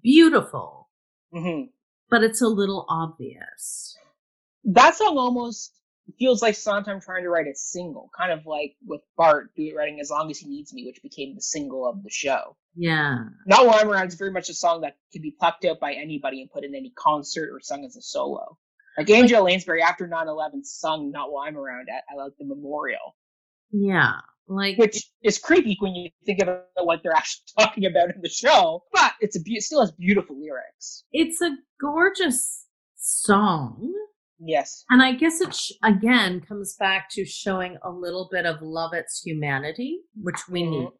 Beautiful, mm-hmm. But it's a little obvious. That's how almost feels like Sondheim trying to write a single, kind of like with Bart doing writing As Long As He Needs Me, which became the single of the show. Yeah, Not While I'm Around is very much a song that could be plucked out by anybody and put in any concert or sung as a solo. Like Angela like, Lansbury after nine eleven sung Not While I'm Around at, at like the memorial. Yeah, like which is creepy when you think about what they're actually talking about in the show, but it's a be- it still has beautiful lyrics. It's a gorgeous song. Yes, and I guess it sh- again comes back to showing a little bit of Lovett's humanity, which we mm-hmm. need.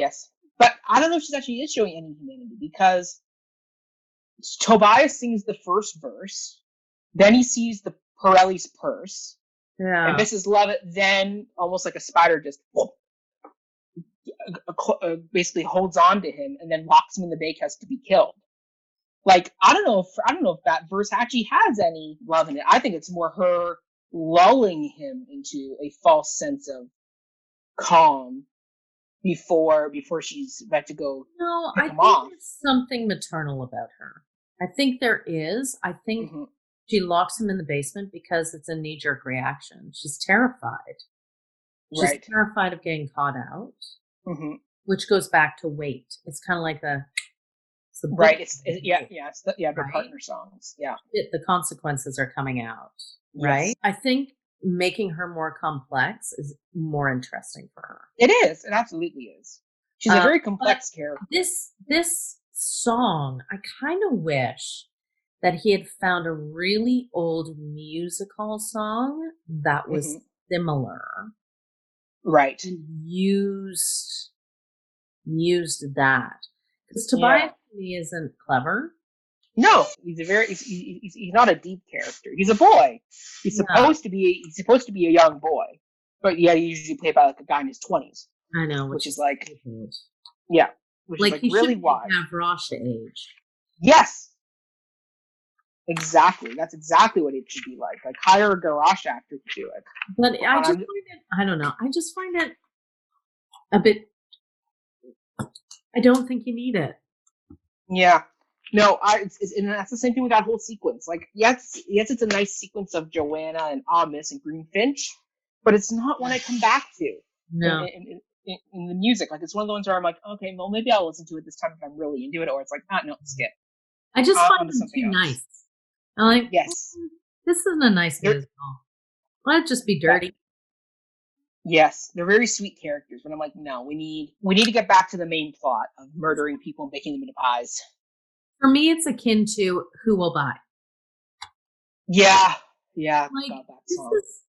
Yes, but I don't know if she's actually is showing any humanity because Tobias sings the first verse, then he sees the Pirelli's purse. Yeah. And Missus Lovett then, almost like a spider, just whoop, basically holds on to him and then locks him in the bakehouse to be killed. Like, I don't know if I don't know if that verse actually has any love in it. I think it's more her lulling him into a false sense of calm before before she's about to go. No, I think off. There's something maternal about her. I think there is. I think. Mm-hmm. She locks him in the basement because it's a knee-jerk reaction. She's terrified. She's right. terrified of getting caught out, mm-hmm. which goes back to Wait. It's kind of like the, it's the right. It's it, yeah, yeah, it's the, yeah. Their right? partner songs, yeah. It, the consequences are coming out, right? Yes. I think making her more complex is more interesting for her. It is. It absolutely is. She's um, a very complex character. This this song, I kind of wish that he had found a really old musical song that was mm-hmm. similar. Right. And used, used that. Because Tobias yeah. to me isn't clever. No, he's a very, he's, he's, he's not a deep character. He's a boy. He's yeah. supposed to be, he's supposed to be a young boy. But yeah, he usually played by like a guy in his twenties. I know. Which, which is like, age. Yeah. Which like, is like he really wise. Have Rosh age. Yes. Exactly. That's exactly what it should be like. Like hire a garage actor to do it. But I just find it, I don't know. I just find it a bit, I don't think you need it. Yeah. No, I, it's, it's, and that's the same thing with that whole sequence. Like, yes, yes, it's a nice sequence of Joanna and Amis and Greenfinch, but it's not one I come back to. No. In, in, in, in the music. Like, it's one of the ones where I'm like, okay, well, maybe I'll listen to it this time if I'm really into it. Or it's like, ah, no, skip. I just um, find them too else. Nice. I'm like, yes. Mm, this isn't a nice they're, musical. Let it just be dirty. Yes, they're very sweet characters. But I'm like, no, we need we need to get back to the main plot of murdering people and making them into pies. For me, it's akin to Who Will Buy. Yeah, yeah. Like, this is,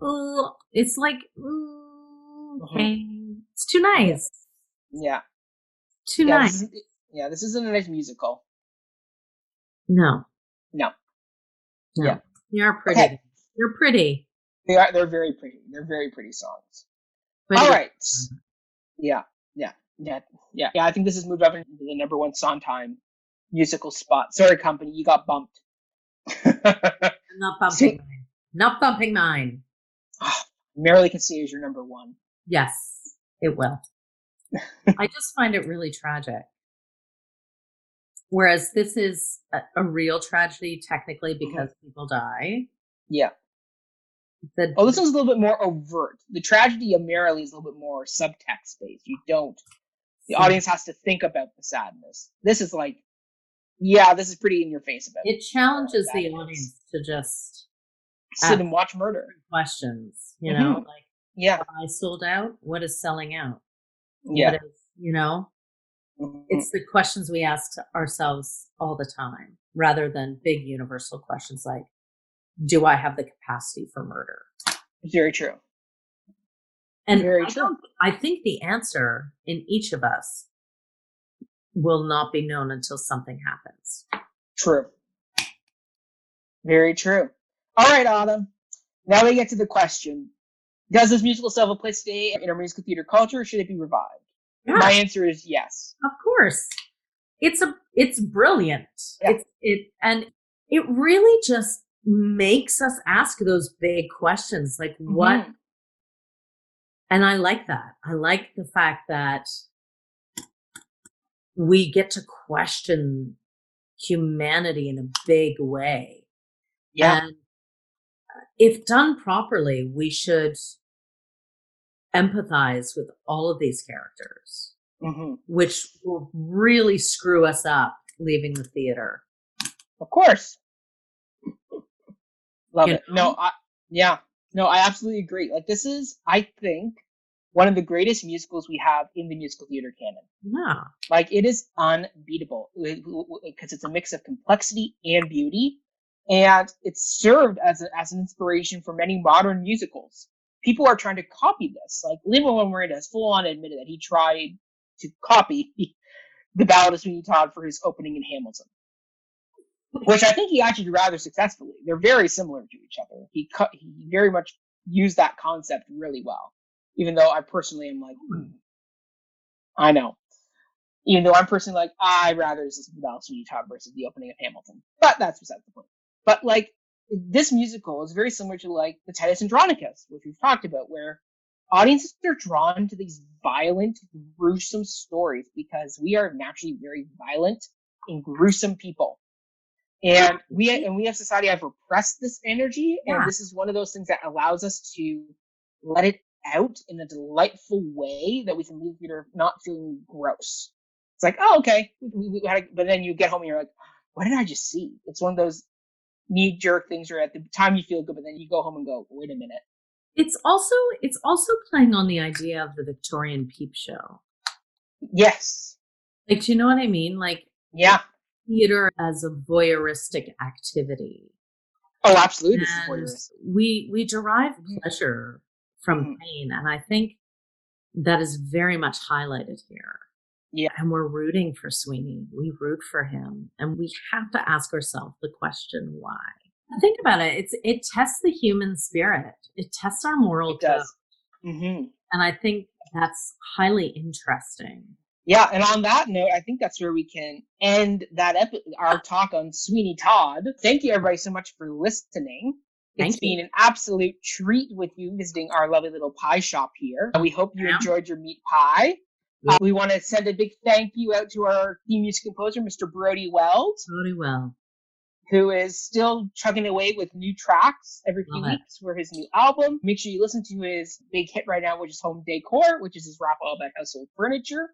uh, it's like, mm, Mm-hmm. And it's too nice. Yeah. Too yeah, nice. This yeah, this isn't a nice musical. No. No. No. Yeah. They are pretty. Okay. They're pretty. They are. They're very pretty. They're very pretty songs. Pretty. All right. Yeah. Yeah. Yeah. Yeah. Yeah. I think this has moved up into the number one Sondheim musical spot. Sorry, company, you got bumped. I'm not bumping See? mine. Not bumping mine. Oh, Merrily Can See is your number one. Yes, it will. I just find it really tragic. Whereas this is a, a real tragedy, technically, because mm-hmm. people die. Yeah. The, oh, this one's a little bit more overt. The tragedy of Merrily is a little bit more subtext based. You don't. The yeah. audience has to think about the sadness. This is like, yeah, this is pretty in your face about it. It challenges the audience to just sit and watch murder questions. You mm-hmm. know, like, yeah, am I sold out? What is selling out? Yeah, what is, you know. It's the questions we ask ourselves all the time, rather than big universal questions like, do I have the capacity for murder? Very true. And Very I, true. I think the answer in each of us will not be known until something happens. True. Very true. All right, Autumn. Now we get to the question. Does this musical still have a place today in our musical theater culture, or should it be revived? Yeah. My answer is yes. Of course. It's a it's brilliant. Yeah. It's it and it really just makes us ask those big questions like mm-hmm. what, and I like that. I like the fact that we get to question humanity in a big way. Yeah. And if done properly, we should empathize with all of these characters, mm-hmm. which will really screw us up leaving the theater. Of course. Love you it. Know? No, I, yeah. No, I absolutely agree. Like, this is, I think, one of the greatest musicals we have in the musical theater canon. Yeah. Like, it is unbeatable because it's a mix of complexity and beauty, and it's served as, a, as an inspiration for many modern musicals. People are trying to copy this. Like, Lin-Manuel Miranda has full-on admitted that he tried to copy the Ballad of Sweeney Todd for his opening in Hamilton, which I think he actually did rather successfully. They're very similar to each other. He cu- he very much used that concept really well, even though I personally am like, mm. I know. Even though I'm personally like, I'd rather just listen to the Ballad of Sweeney Todd versus the opening of Hamilton. But that's besides the point. But, like, this musical is very similar to, like, the Titus Andronicus, which we've talked about, where audiences are drawn to these violent, gruesome stories because we are naturally very violent and gruesome people. And we and we as society have repressed this energy, and yeah. this is one of those things that allows us to let it out in a delightful way that we can leave theater not feeling gross. It's like, oh, okay. We, we had a, but then you get home and you're like, what did I just see? It's one of those knee-jerk things where at the time you feel good, but then you go home and go, wait a minute. It's also it's also playing on the idea of the Victorian peep show. Yes. Like, do you know what I mean? Like, yeah. Theater as a voyeuristic activity. Oh, absolutely. This is voyeuristic. We we derive pleasure from mm-hmm. pain, and I think that is very much highlighted here. Yeah. And we're rooting for Sweeney. We root for him. And we have to ask ourselves the question, why? Think about it. It's It tests the human spirit. It tests our moral it does. code. Mm-hmm. And I think that's highly interesting. Yeah. And on that note, I think that's where we can end that epi- our talk on Sweeney Todd. Thank you, everybody, so much for listening. It's Thank been you. an absolute treat with you visiting our lovely little pie shop here. We hope you yeah. enjoyed your meat pie. Uh, we want to send a big thank you out to our theme music composer, Mister Brody Wells. Brody Wells. Who is still chugging away with new tracks every few Love weeks it. for his new album. Make sure you listen to his big hit right now, which is Home Decor, which is his rap all about household furniture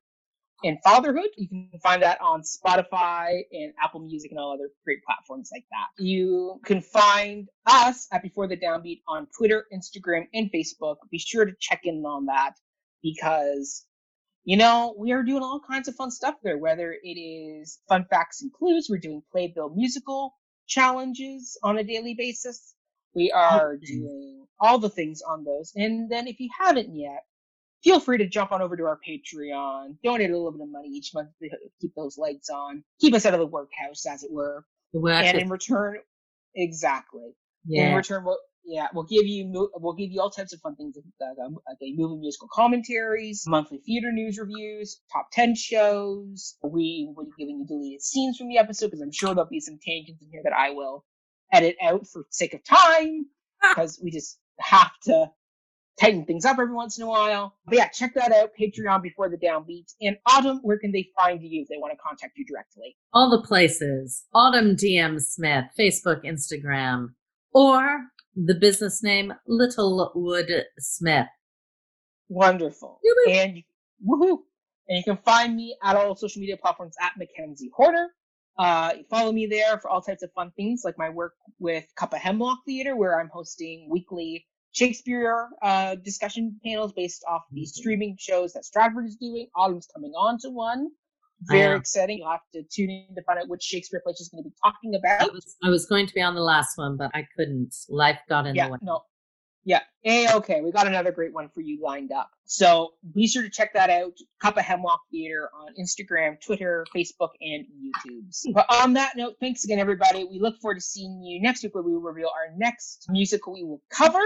and fatherhood. You can find that on Spotify and Apple Music and all other great platforms like that. You can find us at Before the Downbeat on Twitter, Instagram, and Facebook. Be sure to check in on that because... You know, we are doing all kinds of fun stuff there, whether it is fun facts and clues. We're doing Playbill musical challenges on a daily basis. We are doing all the things on those. And then if you haven't yet, feel free to jump on over to our Patreon, donate a little bit of money each month to keep those lights on, keep us out of the workhouse, as it were. And in return, exactly. Yeah. In return, we'll yeah we'll give you we'll give you all types of fun things like, um, like a movie musical commentaries, monthly theater news reviews, top ten shows. We will be giving you deleted scenes from the episode because I'm sure there'll be some tangents in here that I will edit out for sake of time because we just have to tighten things up every once in a while. But yeah, check that out, Patreon, Before the Downbeat. And Autumn, where can they find you if they want to contact you directly? All the places. Autumn D M Smith, Facebook, Instagram, or the business name, Littlewood Smith. Wonderful. Woo-hoo. And woohoo! And you can find me at all social media platforms at Mackenzie Horner. Uh, follow me there for all types of fun things, like my work with Cup of Hemlock Theater, where I'm hosting weekly Shakespeare uh, discussion panels based off the streaming shows that Stratford is doing. Autumn's coming on to one. Very wow. exciting. You'll have to tune in to find out which Shakespeare play she's going to be talking about. I was, I was going to be on the last one, but I couldn't. Life got in yeah, the way. No. Yeah. Hey, okay. We got another great one for you lined up. So be sure to check that out. Cup of Hemlock Theater on Instagram, Twitter, Facebook, and YouTube. But on that note, thanks again, everybody. We look forward to seeing you next week where we will reveal our next musical we will cover.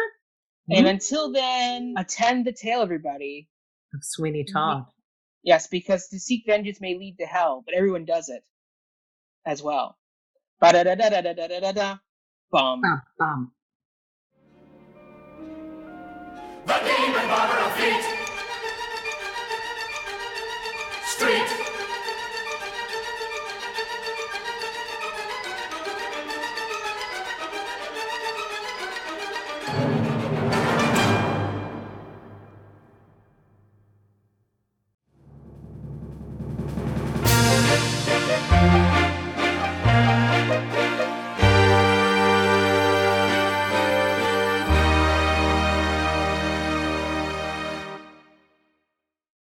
And until then, attend the tale, everybody. Of Sweeney Todd. Yes, because to seek vengeance may lead to hell, but everyone does it as well. Ba-da-da-da-da-da-da-da-da. Bum. Bum. Bum. The demon barber of feet.